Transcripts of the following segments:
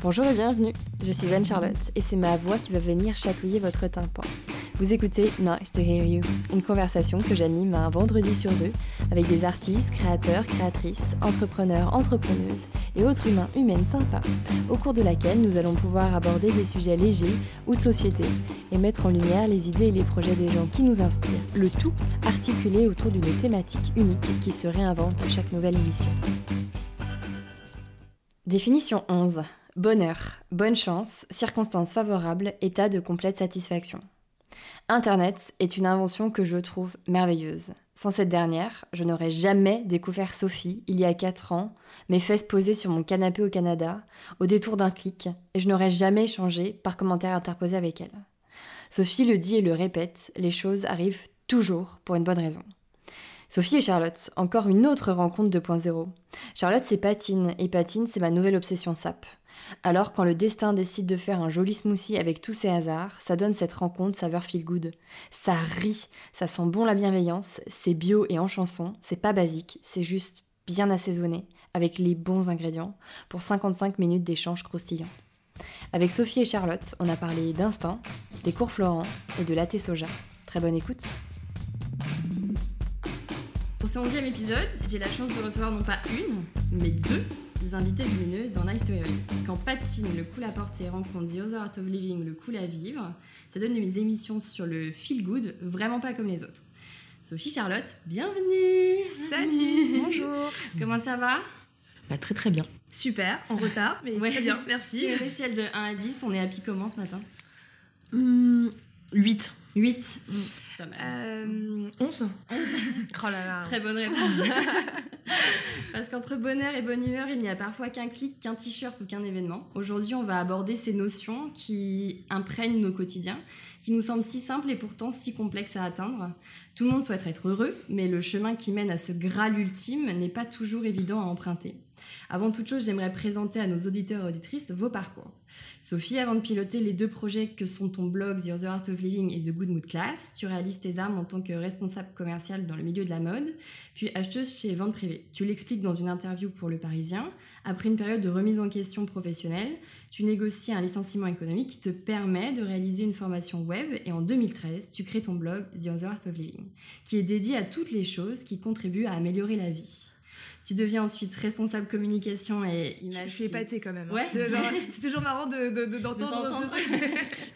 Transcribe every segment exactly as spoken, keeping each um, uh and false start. Bonjour et bienvenue, je suis Anne-Charlotte et c'est ma voix qui va venir chatouiller votre tympan. Vous écoutez Nice to hear you, une conversation que j'anime un vendredi sur deux avec des artistes, créateurs, créatrices, entrepreneurs, entrepreneuses et autres humains, humaines sympas, au cours de laquelle nous allons pouvoir aborder des sujets légers ou de société et mettre en lumière les idées et les projets des gens qui nous inspirent, le tout articulé autour d'une thématique unique qui se réinvente à chaque nouvelle émission. Définition onze. Bonheur, bonne chance, circonstances favorables, état de complète satisfaction. Internet est une invention que je trouve merveilleuse. Sans cette dernière, je n'aurais jamais découvert Sophie, il y a quatre ans, mes fesses posées sur mon canapé au Canada, au détour d'un clic, et je n'aurais jamais échangé par commentaire interposé avec elle. Sophie le dit et le répète, les choses arrivent toujours pour une bonne raison. Sophie et Charlotte, encore une autre rencontre deux point zéro. Charlotte, c'est Patine, et Patine, c'est ma nouvelle obsession S A P. Alors, quand le destin décide de faire un joli smoothie avec tous ses hasards, ça donne cette rencontre saveur feel good. Ça rit, ça sent bon la bienveillance, c'est bio et en chanson, c'est pas basique, c'est juste bien assaisonné, avec les bons ingrédients, pour cinquante-cinq minutes d'échanges croustillants. Avec Sophie et Charlotte, on a parlé d'instinct, des cours Florent et de latte soja. Très bonne écoute. Pour ce onzième épisode, j'ai la chance de recevoir non pas une, mais deux des invités lumineuses dans Nice to hear you. Quand Patine, le cool à porter, rencontre The Other Art of Living, le cool à vivre, ça donne des émissions sur le feel good, vraiment pas comme les autres. Sophie, Charlotte, bienvenue. Salut. Bonjour. Comment ça va ? Bah, très très bien. Super, en retard, mais ouais, très bien, merci. Sur une échelle de un à dix, on est happy comment ce matin ? Hum, huit. huit. Mmh. C'est pas mal. Euh, onze. Oh là là. Très bonne réponse. Parce qu'entre bonheur et bonne humeur, il n'y a parfois qu'un clic, qu'un t-shirt ou qu'un événement. Aujourd'hui, on va aborder ces notions qui imprègnent nos quotidiens, qui nous semblent si simples et pourtant si complexes à atteindre. Tout le monde souhaite être heureux, mais le chemin qui mène à ce Graal ultime n'est pas toujours évident à emprunter. Avant toute chose, j'aimerais présenter à nos auditeurs et auditrices vos parcours. Sophie, avant de piloter les deux projets que sont ton blog The Other Art of Living et The Good Mood Class, tu réalises tes armes en tant que responsable commerciale dans le milieu de la mode, puis acheteuse chez Vente Privée. Tu l'expliques dans une interview pour Le Parisien. Après une période de remise en question professionnelle, tu négocies un licenciement économique qui te permet de réaliser une formation web et en deux mille treize, tu crées ton blog The Other Art of Living, qui est dédié à toutes les choses qui contribuent à améliorer la vie. Tu deviens ensuite responsable communication et image. Je suis épatée quand même. Hein. Ouais. C'est, genre, c'est toujours marrant de, de, de, d'entendre. d'entendre.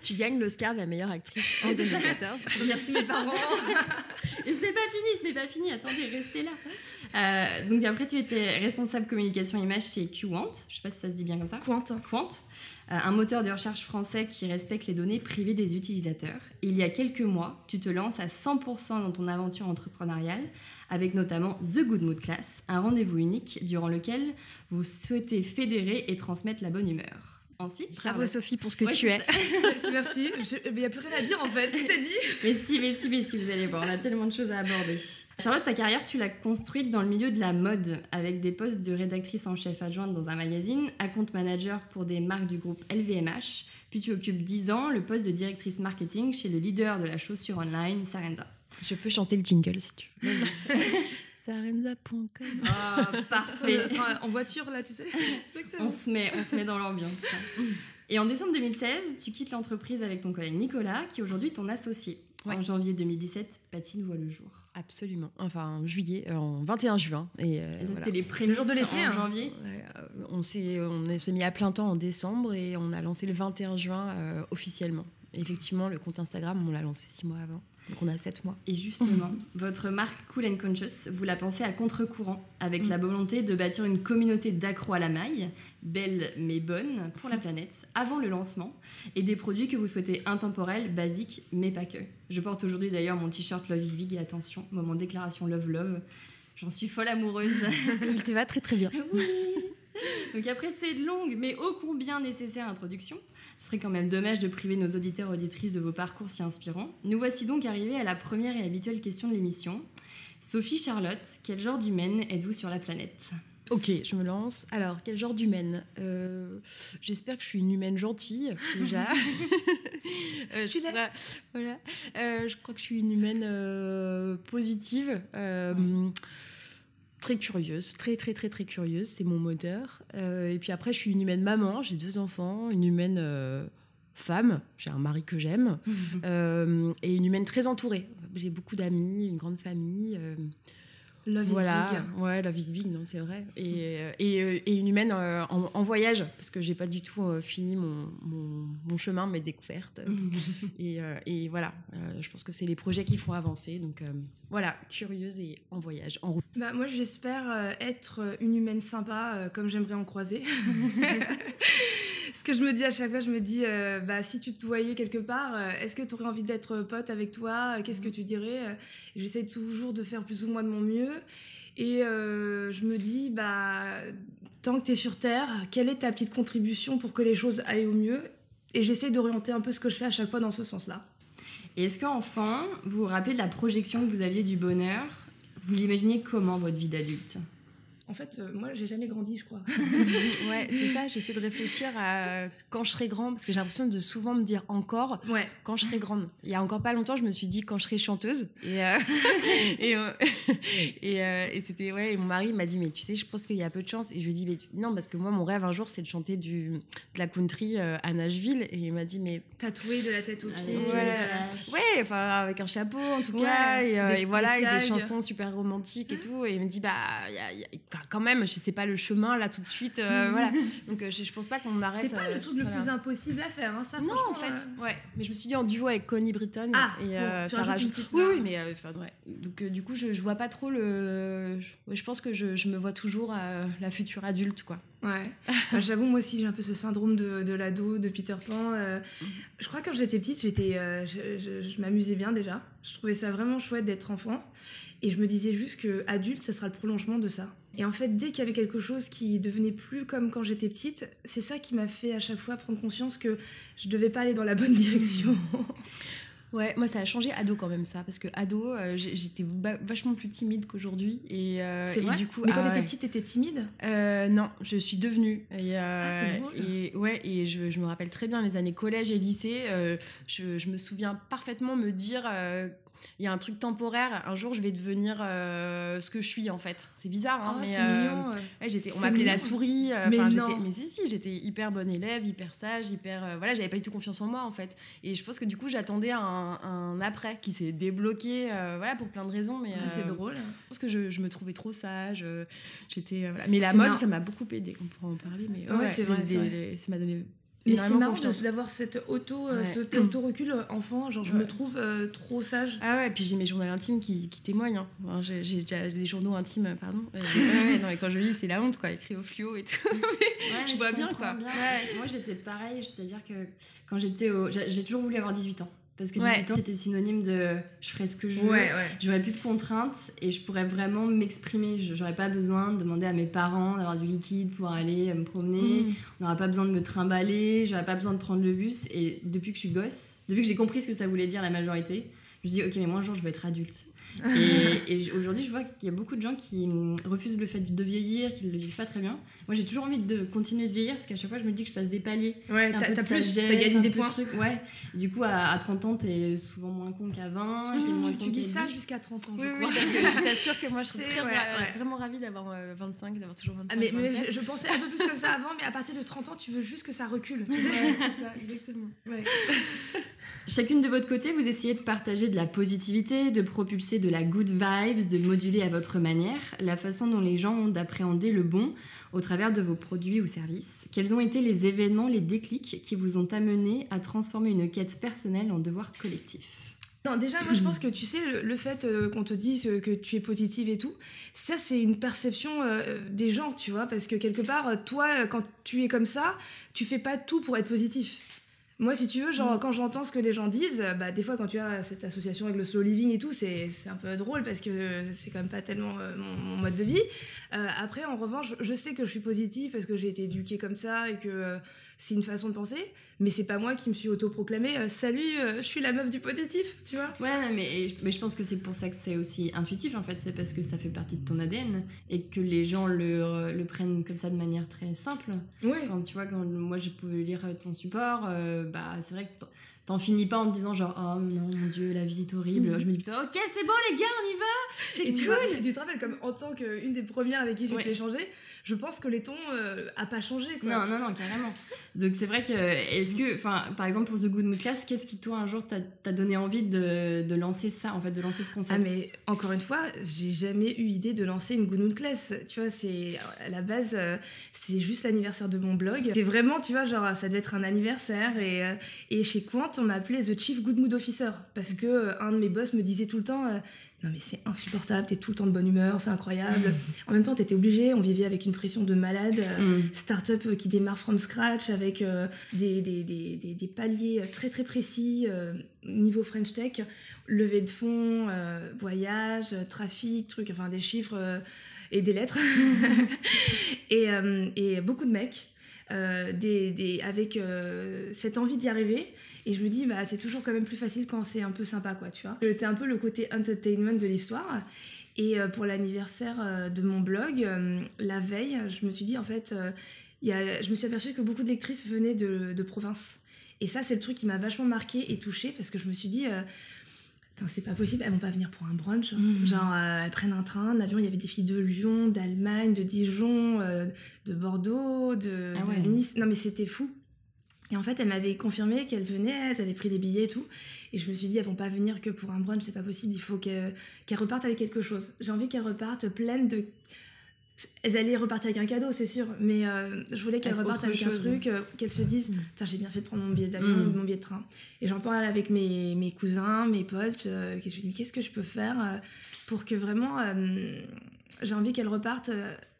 Tu gagnes l'Oscar de la meilleure actrice en deux mille quatorze. Merci mes parents. Et ce n'est pas fini, ce n'est pas fini. Attendez, restez là. Euh, donc après, tu étais responsable communication et image chez Qwant. Je ne sais pas si ça se dit bien comme ça. Qwant. Qwant. Un moteur de recherche français qui respecte les données privées des utilisateurs. Et il y a quelques mois, tu te lances à cent pour cent dans ton aventure entrepreneuriale avec notamment The Good Mood Class, un rendez-vous unique durant lequel vous souhaitez fédérer et transmettre la bonne humeur. Ensuite, bravo Charlotte. Sophie pour ce que ouais, tu es. Merci. Il n'y a plus rien à dire en fait. Tu t'es dit. Mais si, mais si, mais si, vous allez voir, on a tellement de choses à aborder. Charlotte, ta carrière, tu l'as construite dans le milieu de la mode avec des postes de rédactrice en chef adjointe dans un magazine, account manager pour des marques du groupe L V M H, puis tu occupes dix ans le poste de directrice marketing chez le leader de la chaussure online, Sarenza. Je peux chanter le jingle si tu veux. Sarenza point com. Ah, oh, parfait. En voiture, là, tu sais. Exactement. On se met, on se met dans l'ambiance. Et en décembre deux mille seize, tu quittes l'entreprise avec ton collègue Nicolas, qui est aujourd'hui ton associé. Ouais. En janvier deux mille dix-sept, Patine voit le jour. Absolument. Enfin, en juillet, euh, en vingt et un juin. Et, euh, et ça, voilà. C'était les premiers jours de l'été, en hein. janvier. Ouais, on, s'est, on s'est mis à plein temps en décembre et on a lancé le vingt et un juin euh, officiellement. Et effectivement, le compte Instagram, on l'a lancé six mois avant. Donc on a sept mois. Et justement, votre marque Cool and Conscious, vous la pensez à contre-courant, avec mmh. la volonté de bâtir une communauté d'accro à la maille, belle mais bonne, pour la planète, avant le lancement, et des produits que vous souhaitez intemporels, basiques, mais pas que. Je porte aujourd'hui d'ailleurs mon t-shirt Love is Big, et attention, moi, mon déclaration Love Love, j'en suis folle amoureuse. Il te va très très bien. Oui. Donc après cette longue mais ô combien nécessaire introduction, ce serait quand même dommage de priver nos auditeurs et auditrices de vos parcours si inspirants. Nous voici donc arrivés à la première et habituelle question de l'émission. Sophie, Charlotte, quel genre d'humaine êtes-vous sur la planète ? Ok, je me lance. Alors, quel genre d'humaine ? euh, J'espère que je suis une humaine gentille, déjà. euh, je suis là. Voilà. Euh, je crois que je suis une humaine euh, positive. Euh, ouais. très curieuse, très très très très curieuse, c'est mon moteur. Euh, et puis après, je suis une humaine maman, j'ai deux enfants, une humaine euh, femme, j'ai un mari que j'aime, mmh. euh, et une humaine très entourée. J'ai beaucoup d'amis, une grande famille. Euh, love voilà. is big. Ouais, love is big, non, c'est vrai. Et, et, et une humaine euh, en, en voyage, parce que j'ai pas du tout euh, fini mon, mon, mon chemin, mes découvertes. et, euh, et voilà, euh, je pense que c'est les projets qui font avancer. Donc euh, voilà, curieuse et en voyage, en route. Bah, moi, j'espère euh, être une humaine sympa, euh, comme j'aimerais en croiser. Ce que je me dis à chaque fois, je me dis, euh, bah, si tu te voyais quelque part, euh, est-ce que tu aurais envie d'être pote avec toi ? Qu'est-ce que tu dirais ? J'essaie toujours de faire plus ou moins de mon mieux. Et euh, je me dis, bah, tant que tu es sur Terre, quelle est ta petite contribution pour que les choses aillent au mieux ? Et j'essaie d'orienter un peu ce que je fais à chaque fois dans ce sens-là. Et est-ce qu'enfin, vous vous rappelez de la projection que vous aviez du bonheur ? Vous l'imaginez comment, votre vie d'adulte ? En fait, euh, moi, j'ai jamais grandi, je crois. Ouais, c'est ça. J'essaie de réfléchir à quand je serai grande, parce que j'ai l'impression de souvent me dire encore ouais. quand je serai grande. Il y a encore pas longtemps, je me suis dit quand je serai chanteuse, et euh, et, euh, et, euh, et c'était ouais. Et mon mari m'a dit mais tu sais, je pense qu'il y a peu de chance. Et je lui dis mais tu... non, parce que moi, mon rêve un jour, c'est de chanter du de la country euh, à Nashville. Et il m'a dit mais tatouée de la tête aux pieds, ouais, ouais, ouais enfin avec un chapeau en tout ouais, cas, et, euh, et voilà, et des chansons super romantiques et tout. Et il me dit bah il y a, y a... Enfin, quand même, je sais pas le chemin là tout de suite, euh, voilà. Donc euh, je, je pense pas qu'on arrête. C'est pas euh, le truc voilà. le plus impossible à faire, hein, ça. Non, en fait, euh... ouais. Mais je me suis dit en duo avec Connie Britton ah, et euh, ça rajoute. Oui, oui, mais euh, enfin, ouais. Donc euh, du coup, je, je vois pas trop le. Ouais, je pense que je, je me vois toujours euh, la future adulte, quoi. Ouais. Enfin, j'avoue, moi aussi, j'ai un peu ce syndrome de, de l'ado, de Peter Pan. Euh, je crois que quand j'étais petite, j'étais, euh, je, je, je m'amusais bien déjà. Je trouvais ça vraiment chouette d'être enfant, et je me disais juste que adulte, ça sera le prolongement de ça. Et en fait, dès qu'il y avait quelque chose qui devenait plus comme quand j'étais petite, c'est ça qui m'a fait à chaque fois prendre conscience que je devais pas aller dans la bonne direction. Ouais, moi ça a changé ado quand même ça, parce que ado, euh, j'étais ba- vachement plus timide qu'aujourd'hui. Et, euh, c'est vrai. Et du coup, mais quand ah, t'étais ouais. petite, t'étais timide ? euh, Non, je suis devenue. Et, euh, ah, c'est drôle. Et ouais, et je, je me rappelle très bien les années collège et lycée. Euh, je, je me souviens parfaitement me dire. Euh, Il y a un truc temporaire, un jour je vais devenir euh, ce que je suis en fait. C'est bizarre, hein, oh, mais c'est euh, mignon, ouais. Ouais, j'étais, on c'est m'appelait mignon. La souris, euh, mais, j'étais, mais si, si, j'étais hyper bonne élève, hyper sage, hyper. Euh, voilà, j'avais pas du tout confiance en moi en fait. Et je pense que du coup j'attendais un, un après qui s'est débloqué euh, voilà, pour plein de raisons. Mais, ouais, euh, c'est drôle. Je pense que je, je me trouvais trop sage. Euh, j'étais, euh, voilà. Mais la c'est mode, marrant. Ça m'a beaucoup aidée, on pourra en parler. Mais, ouais, ouais, c'est vrai, des, c'est vrai. Les, ça m'a donné. Mais c'est marrant de, d'avoir cette auto, ouais. cet auto-recul enfant, genre je ouais. me trouve euh, trop sage. Ah ouais, et puis j'ai mes journaux intimes qui, qui témoignent. Hein. Enfin, j'ai, j'ai déjà les journaux intimes, pardon. Et, ouais, non, et quand je lis, c'est la honte, quoi, écrit au fluo et tout. Ouais, je vois je bien, quoi. Bien. Ouais. Moi, j'étais pareil, c'est-à-dire que quand j'étais au... J'ai, j'ai toujours voulu avoir dix-huit ans. Parce que dix-huit ouais. ans, c'était synonyme de je ferai ce que je veux, ouais, ouais. j'aurais plus de contraintes et je pourrais vraiment m'exprimer. Je, j'aurais pas besoin de demander à mes parents d'avoir du liquide pour aller me promener, mmh. on n'aurait pas besoin de me trimballer, j'aurais pas besoin de prendre le bus. Et depuis que je suis gosse, depuis que j'ai compris ce que ça voulait dire la majorité, je me dis ok, mais moi un jour je veux être adulte. et, et aujourd'hui, je vois qu'il y a beaucoup de gens qui refusent le fait de vieillir, qui ne le vivent pas très bien. Moi, j'ai toujours envie de continuer de vieillir parce qu'à chaque fois, je me dis que je passe des paliers. Ouais, t'as, t'as, t'as plus, sagesse, t'as gagné des points. De ouais. Du coup, à, à trente ans, t'es souvent moins con qu'à vingt. Mmh, moins tu con tu dis ça dix. Jusqu'à trente ans, je oui, crois. Oui, parce que je t'assure que moi, je serais ouais, ouais. vraiment ravie d'avoir euh, vingt-cinq, d'avoir toujours vingt-cinq. Ah, mais, mais je, je pensais un peu plus comme ça avant, mais à partir de trente ans, tu veux juste que ça recule. Tu sais ouais, c'est ça, exactement. Ouais. Chacune de votre côté, vous essayez de partager de la positivité, de propulser de la good vibes, de moduler à votre manière la façon dont les gens ont d'appréhender le bon au travers de vos produits ou services. Quels ont été les événements, les déclics qui vous ont amené à transformer une quête personnelle en devoir collectif ? Non, déjà, moi, je pense que, tu sais, le, le fait euh, qu'on te dise euh, que tu es positive et tout, ça, c'est une perception euh, des gens, tu vois, parce que quelque part, toi, quand tu es comme ça, tu fais pas tout pour être positif. Moi, si tu veux, genre, quand j'entends ce que les gens disent, bah, des fois, quand tu as cette association avec le slow living et tout, c'est, c'est un peu drôle parce que c'est quand même pas tellement euh, mon, mon mode de vie. Euh, après, en revanche, je sais que je suis positive parce que j'ai été éduquée comme ça et que euh, c'est une façon de penser, mais c'est pas moi qui me suis autoproclamée euh, « Salut, euh, je suis la meuf du positif », tu vois. Ouais, mais, mais je pense que c'est pour ça que c'est aussi intuitif, en fait. C'est parce que ça fait partie de ton A D N et que les gens le, le prennent comme ça de manière très simple. Oui. Quand, tu vois, quand moi, je pouvais lire ton support... Euh, bah c'est vrai que t'en finis pas en te disant genre oh non mon dieu la vie est horrible. Je me dis putain ok c'est bon les gars on y va, c'est et cool. Tu te rappelles comme en tant qu'une des premières avec qui j'ai ouais. pu échanger, je pense que les tons euh, a pas changé quoi. Non non non carrément. Donc c'est vrai que est-ce que enfin par exemple pour The Good Mood Class, qu'est-ce qui toi un jour t'a, t'a donné envie de, de lancer ça en fait, de lancer ce concept? Ah mais encore une fois j'ai jamais eu idée de lancer une Good Mood Class. Tu vois c'est à la base euh, c'est juste l'anniversaire de mon blog. C'est vraiment tu vois genre ça devait être un anniversaire et euh, et chez Qwant on m'a appelé The Chief Good Mood Officer parce que euh, un de mes boss me disait tout le temps euh, non mais c'est insupportable, t'es tout le temps de bonne humeur, c'est incroyable. En même temps t'étais obligé, on vivait avec une pression de malade, euh, mm. start-up qui démarre from scratch avec euh, des, des, des, des, des paliers très très précis euh, niveau French Tech, levée de fonds, euh, voyage, trafic, truc, enfin des chiffres euh, et des lettres et, euh, et beaucoup de mecs. Euh, des, des, avec euh, cette envie d'y arriver et je me dis bah, c'est toujours quand même plus facile quand c'est un peu sympa quoi, tu vois. J'étais un peu le côté entertainment de l'histoire et euh, pour l'anniversaire euh, de mon blog euh, la veille je me suis dit en fait euh, y a, je me suis aperçue que beaucoup de lectrices venaient de, de province et ça c'est le truc qui m'a vachement marquée et touchée parce que je me suis dit euh, putain, c'est pas possible, elles vont pas venir pour un brunch. Mmh. Genre, euh, elles prennent un train, un avion. Il y avait des filles de Lyon, d'Allemagne, de Dijon, euh, de Bordeaux, de, ah ouais. de Nice. Non, mais c'était fou. Et en fait, elles m'avaient confirmé qu'elles venaient, elles avaient pris des billets et tout. Et je me suis dit, elles vont pas venir que pour un brunch, c'est pas possible. Il faut qu'elles, qu'elles repartent avec quelque chose. J'ai envie qu'elles repartent pleines de. Elles allaient repartir avec un cadeau, c'est sûr, mais euh, je voulais qu'elles avec repartent avec chose, un truc, euh, qu'elles se disent « j'ai bien fait de prendre mon billet d'avion, mmh. mon billet de train ». Et j'en parle avec mes, mes cousins, mes potes, euh, et je me dis « qu'est-ce que je peux faire pour que vraiment euh, j'ai envie qu'elles repartent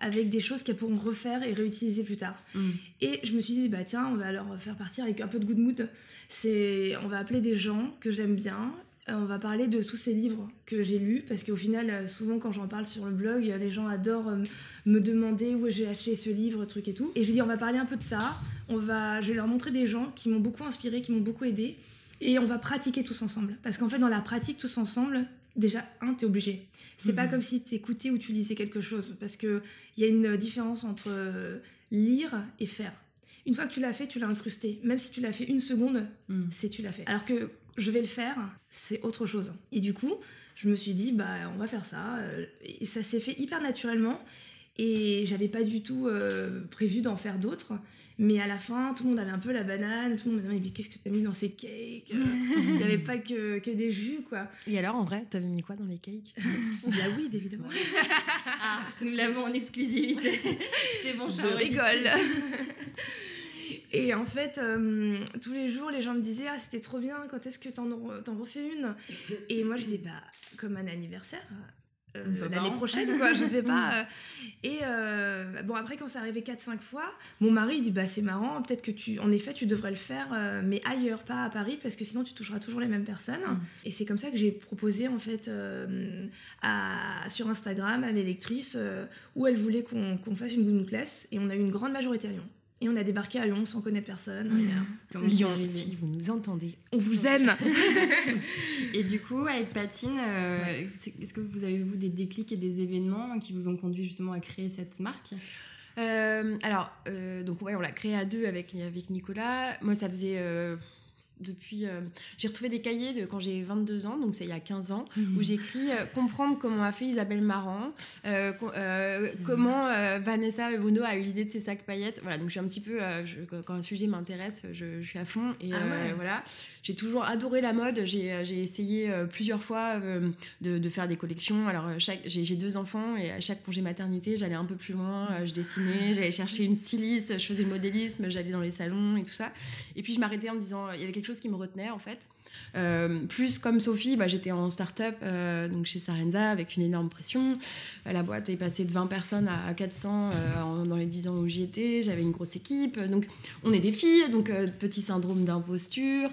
avec des choses qu'elles pourront refaire et réutiliser plus tard mmh. ». Et je me suis dit bah, « tiens, on va leur faire partir avec un peu de good mood, c'est, on va appeler des gens que j'aime bien ». On va parler de tous ces livres que j'ai lus parce qu'au final, souvent quand j'en parle sur le blog, les gens adorent me demander où j'ai acheté ce livre, truc et tout. Et je vais dire, on va parler un peu de ça. On va, je vais leur montrer des gens qui m'ont beaucoup inspirée, qui m'ont beaucoup aidée. Et on va pratiquer tous ensemble. Parce qu'en fait, dans la pratique tous ensemble, déjà, un, t'es obligé. C'est mmh. pas comme si t'écoutais ou tu lisais quelque chose. Parce qu'il y a une différence entre lire et faire. Une fois que tu l'as fait, tu l'as incrusté. Même si tu l'as fait une seconde, mmh. c'est tu l'as fait. Alors que je vais le faire, c'est autre chose. Et du coup, je me suis dit, bah, on va faire ça. Et ça s'est fait hyper naturellement. Et j'avais pas du tout euh, prévu d'en faire d'autres. Mais à la fin, tout le monde avait un peu la banane. Tout le monde me disait, mais qu'est-ce que t'as mis dans ces cakes? Il n'y avait pas que, que des jus, quoi. Et alors, en vrai, t'avais mis quoi dans les cakes? La weed, évidemment. Ah, nous l'avons en exclusivité. C'est bon, je rigole. Et en fait, euh, tous les jours, les gens me disaient « Ah, c'était trop bien, quand est-ce que t'en, t'en refais une ?» Et moi, je disais « Bah, comme un anniversaire, euh, l'année marrant. prochaine, quoi, je sais pas. » Et euh, bon, après, quand c'est arrivé quatre cinq fois, mon mari, il dit « Bah, c'est marrant, peut-être que tu, en effet, tu devrais le faire, euh, mais ailleurs, pas à Paris, parce que sinon, tu toucheras toujours les mêmes personnes. Mm. » Et c'est comme ça que j'ai proposé, en fait, euh, à, sur Instagram, à mes lectrices, euh, où elles voulaient qu'on, qu'on fasse une Good Mood Class, et on a eu une grande majorité à Lyon. Et on a débarqué à Lyon sans connaître personne. Mmh. Lyon, si vous nous entendez, on vous aime. Et du coup, avec Patine, euh, ouais. est-ce que vous avez vous des déclics et des événements qui vous ont conduit justement à créer cette marque ? euh, Alors, euh, donc ouais, on l'a créée à deux avec avec Nicolas. Moi, ça faisait. Euh... Depuis, euh, j'ai retrouvé des cahiers de quand j'ai vingt-deux ans, donc c'est il y a quinze ans, mmh. où j'écris euh, comprendre comment a fait Isabelle Marant, euh, co- euh, comment euh, Vanessa Bruno a eu l'idée de ses sacs paillettes. Voilà, donc je suis un petit peu, euh, je, quand un sujet m'intéresse, je, je suis à fond. Et ah ouais. euh, voilà, j'ai toujours adoré la mode. J'ai, j'ai essayé euh, plusieurs fois euh, de, de faire des collections. Alors, chaque, j'ai, j'ai deux enfants et à chaque congé maternité, j'allais un peu plus loin. Euh, je dessinais, j'allais chercher une styliste, je faisais le modélisme, j'allais dans les salons et tout ça. Et puis je m'arrêtais en me disant, il y avait quelque chose qui me retenait en fait. Euh, plus comme Sophie, bah, j'étais en start-up euh, donc chez Sarenza avec une énorme pression. Euh, la boîte est passée de vingt personnes à quatre cents euh, en, dans les dix ans où j'y étais. J'avais une grosse équipe, donc on est des filles, donc euh, petit syndrome d'imposture,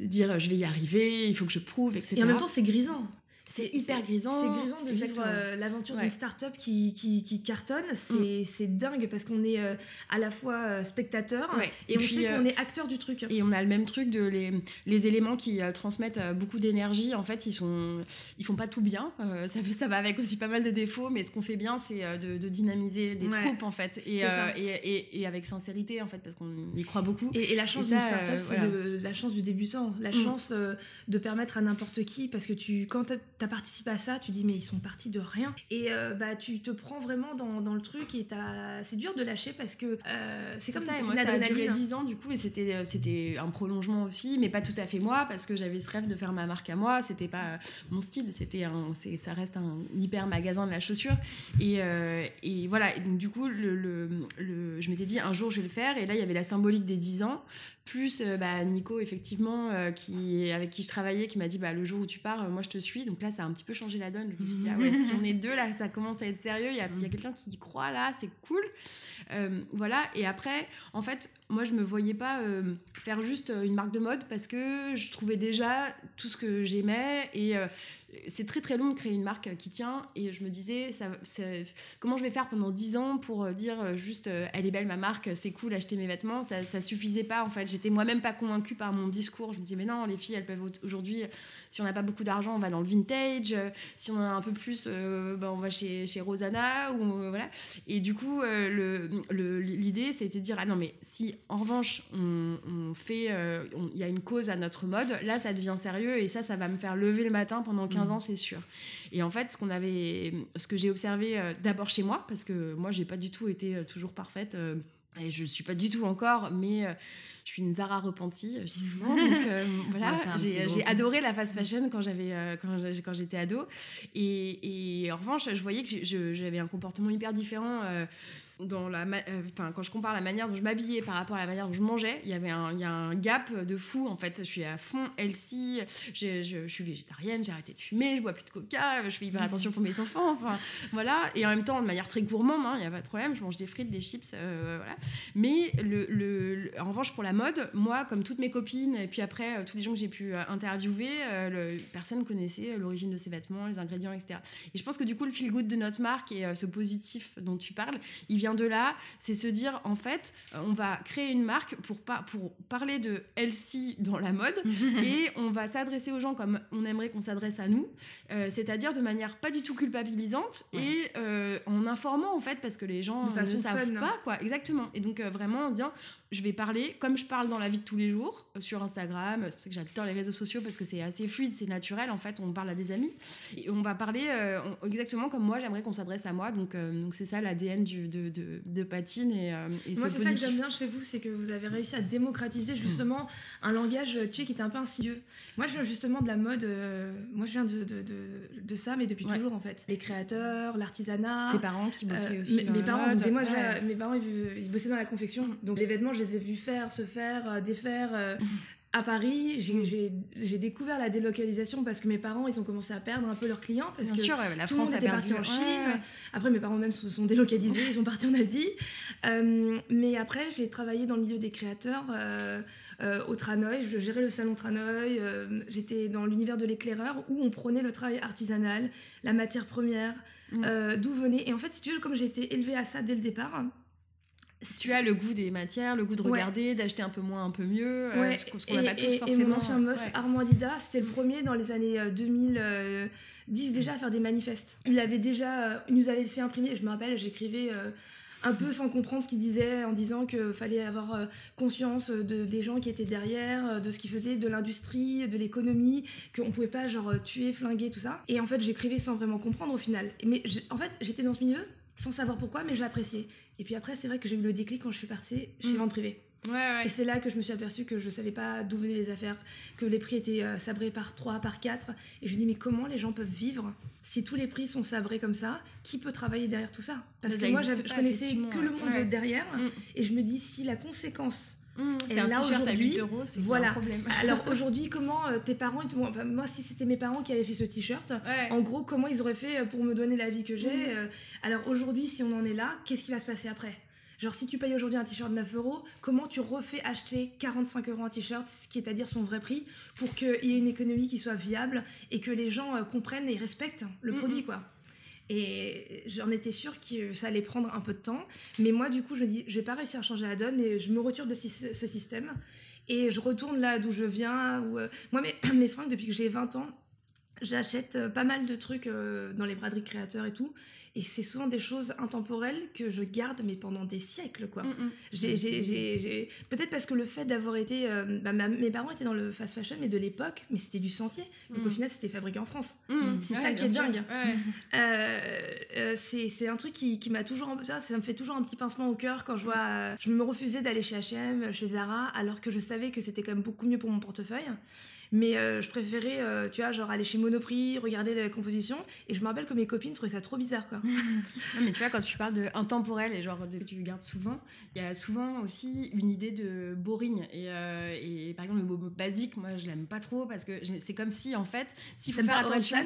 de dire euh, je vais y arriver, il faut que je prouve, et cetera. Et en même temps, c'est grisant. C'est hyper c'est, grisant. C'est grisant de Exactement. vivre euh, l'aventure ouais. d'une start-up qui, qui, qui cartonne. C'est, mm. c'est dingue parce qu'on est euh, à la fois euh, spectateur ouais. et, et on puis, sait qu'on euh, est acteur du truc. Et on a le même truc de les, les éléments qui euh, transmettent euh, beaucoup d'énergie. En fait, ils sont, ils font pas tout bien. Euh, ça, ça va avec aussi pas mal de défauts, mais ce qu'on fait bien, c'est euh, de, de dynamiser des ouais. troupes en fait et, euh, et, et, et avec sincérité en fait parce qu'on y croit beaucoup. Et, et la chance et ça, d'une start-up, euh, c'est voilà. de, la chance du débutant, la mm. chance euh, de permettre à n'importe qui parce que tu quand t'as, t'as participé à ça, tu dis mais ils sont partis de rien et euh, bah tu te prends vraiment dans, dans le truc et t'as... c'est dur de lâcher parce que euh, c'est, c'est comme ça. Et moi ça a duré dix ans du coup et c'était, c'était un prolongement aussi mais pas tout à fait moi parce que j'avais ce rêve de faire ma marque à moi, c'était pas mon style, c'était un, c'est, ça reste un hyper magasin de la chaussure et, euh, et voilà et donc, du coup le, le, le, je m'étais dit un jour je vais le faire et là il y avait la symbolique des dix ans plus bah, Nico effectivement euh, qui, avec qui je travaillais qui m'a dit bah, le jour où tu pars euh, moi je te suis donc là ça a un petit peu changé la donne. Je me suis dit, ah ouais, si on est deux, là, ça commence à être sérieux. Il y a, il y a quelqu'un qui y croit, là, c'est cool. Euh, voilà. Et après, en fait, moi, je me voyais pas euh, faire juste une marque de mode parce que je trouvais déjà tout ce que j'aimais. Et euh, c'est très, très long de créer une marque qui tient. Et je me disais, ça, ça, comment je vais faire pendant dix ans pour dire juste, euh, elle est belle, ma marque, c'est cool, acheter mes vêtements. Ça, ça suffisait pas, en fait. J'étais moi-même pas convaincue par mon discours. Je me disais, mais non, les filles, elles peuvent aujourd'hui, si on n'a pas beaucoup d'argent, on va dans le vintage. Si on en a un peu plus, euh, ben on va chez, chez Rosanna. Ou, euh, voilà. Et du coup, euh, le, le, l'idée, c'était de dire, ah non, mais si, en revanche, on, on fait... Il euh, y a une cause à notre mode, là, ça devient sérieux et ça, ça va me faire lever le matin pendant quinze ans, c'est sûr. Et en fait, ce, qu'on avait, ce que j'ai observé euh, d'abord chez moi, parce que moi, j'ai pas du tout été euh, toujours parfaite... Euh, Et je ne suis pas du tout encore, mais euh, je suis une Zara repentie, je dis souvent. Donc, euh, voilà, j'ai, j'ai adoré la fast fashion quand, j'avais, euh, quand, quand j'étais ado. Et, et en revanche, je voyais que je, j'avais un comportement hyper différent. Euh, Dans la ma- euh, quand je compare la manière dont je m'habillais par rapport à la manière dont je mangeais, il y avait un, y a un gap de fou en fait. Je suis à fond healthy, je, je, je suis végétarienne, j'ai arrêté de fumer, je bois plus de coca, je fais hyper attention pour mes enfants, enfin voilà. Et en même temps, de manière très gourmande, il hein, n'y a pas de problème, je mange des frites, des chips, euh, voilà. Mais le, le, le, en revanche, pour la mode, moi, comme toutes mes copines, et puis après, tous les gens que j'ai pu interviewer, euh, le, personne ne connaissait l'origine de ses vêtements, les ingrédients, et cetera. Et je pense que du coup, le feel good de notre marque et euh, ce positif dont tu parles, il vient de là, c'est se dire en fait on va créer une marque pour, par, pour parler de healthy dans la mode et on va s'adresser aux gens comme on aimerait qu'on s'adresse à nous, euh, c'est-à-dire de manière pas du tout culpabilisante ouais. et euh, en informant en fait parce que les gens ne savent fun, pas quoi, exactement. Et donc euh, vraiment en disant je vais parler comme je parle dans la vie de tous les jours sur Instagram, c'est pour ça que j'adore les réseaux sociaux parce que c'est assez fluide, c'est naturel en fait, on parle à des amis et on va parler euh, on, exactement comme moi j'aimerais qu'on s'adresse à moi, donc, euh, donc c'est ça l'A D N du, de, de, de Patine et, euh, et moi c'est, c'est ça que j'aime bien chez vous, c'est que vous avez réussi à démocratiser justement mmh. un langage tu sais, qui était un peu insidieux. Moi je viens justement de la mode, euh, moi je viens de, de, de, de ça mais depuis ouais. toujours en fait, les créateurs, l'artisanat, tes parents qui bossaient euh, aussi mes, dans mes la parents, mode moi, ouais. mes parents ils, ils bossaient dans la confection donc les vêtements je les ai vus faire, se faire, défaire euh, à Paris. J'ai, j'ai, j'ai découvert la délocalisation parce que mes parents, ils ont commencé à perdre un peu leurs clients parce Bien que sûr, ouais, la tout le monde était parti en Chine. Ouais. Après, mes parents même se sont délocalisés, ils sont partis en Asie. Euh, mais après, j'ai travaillé dans le milieu des créateurs euh, euh, au Tranoï. Je gérais le salon Tranoï. Euh, j'étais dans l'univers de l'éclaireur où on prenait le travail artisanal, la matière première, mmh. euh, d'où venait. Et en fait, si tu veux, comme j'ai été élevée à ça dès le départ... Tu as le goût des matières, le goût de regarder, ouais. d'acheter un peu moins, un peu mieux, ouais. ce, ce qu'on n'a pas tous et, forcément. Et mon ancien boss, ouais. Armand Lida, c'était le premier dans les années deux mille dix déjà à faire des manifestes. Il avait déjà, il nous avait fait imprimer, je me rappelle, j'écrivais un peu sans comprendre ce qu'il disait, en disant qu'il fallait avoir conscience de, des gens qui étaient derrière, de ce qu'ils faisaient, de l'industrie, de l'économie, qu'on pouvait pas genre tuer, flinguer, tout ça. Et en fait, j'écrivais sans vraiment comprendre au final. Mais en fait, j'étais dans ce milieu sans savoir pourquoi, mais j'appréciais. Et puis après, c'est vrai que j'ai eu le déclic quand je suis partie chez Vente Privée. Ouais, ouais. Et c'est là que je me suis aperçue que je savais pas d'où venaient les affaires, que les prix étaient euh, sabrés par trois, par quatre. Et je me dis, mais comment les gens peuvent vivre si tous les prix sont sabrés comme ça? Qui peut travailler derrière tout ça? Parce ça que moi, je pas, connaissais que ouais. le monde ouais. derrière. Mmh. Et je me dis, si la conséquence... Mmh, c'est un t-shirt à huit euros, c'est voilà. un problème. Alors aujourd'hui, comment euh, tes parents, ils enfin, moi si c'était mes parents qui avaient fait ce t-shirt, ouais. en gros comment ils auraient fait pour me donner la vie que j'ai? mmh. euh, Alors aujourd'hui, si on en est là, qu'est-ce qui va se passer après? Genre, si tu payes aujourd'hui un t-shirt neuf euros, comment tu refais acheter quarante-cinq euros un t-shirt, ce qui est à dire son vrai prix, pour qu'il y ait une économie qui soit viable et que les gens euh, comprennent et respectent le mmh, produit, quoi. Et j'en étais sûre que ça allait prendre un peu de temps. Mais moi, du coup, je dis, je vais pas réussir à changer la donne, mais je me retire de ce système. Et je retourne là d'où je viens. Où, euh, moi, mes, mes fringues, depuis que j'ai vingt ans, j'achète euh, pas mal de trucs euh, dans les braderies créateurs et tout. Et c'est souvent des choses intemporelles que je garde, mais pendant des siècles, quoi. Mm-hmm. J'ai, j'ai, j'ai, j'ai... Peut-être parce que le fait d'avoir été... Euh, bah, ma, mes parents étaient dans le fast fashion, mais de l'époque, mais c'était du sentier. Donc mm. au final, c'était fabriqué en France. Mm. C'est ouais, ça qui est dingue. Ouais. Euh, euh, c'est, c'est un truc qui, qui m'a toujours... Ça, ça me fait toujours un petit pincement au cœur quand je vois... Euh, je me refusais d'aller chez H et M, chez Zara, alors que je savais que c'était quand même beaucoup mieux pour mon portefeuille. Mais euh, je préférais, euh, tu vois, genre aller chez Monoprix, regarder la composition. Et je me rappelle que mes copines trouvaient ça trop bizarre, quoi. Non, mais tu vois, quand tu parles de intemporel et genre de, que tu gardes souvent, il y a souvent aussi une idée de boring. Et, euh, et par exemple, le mot basique, moi, je l'aime pas trop parce que c'est comme si, en fait, s'il faut faire attention.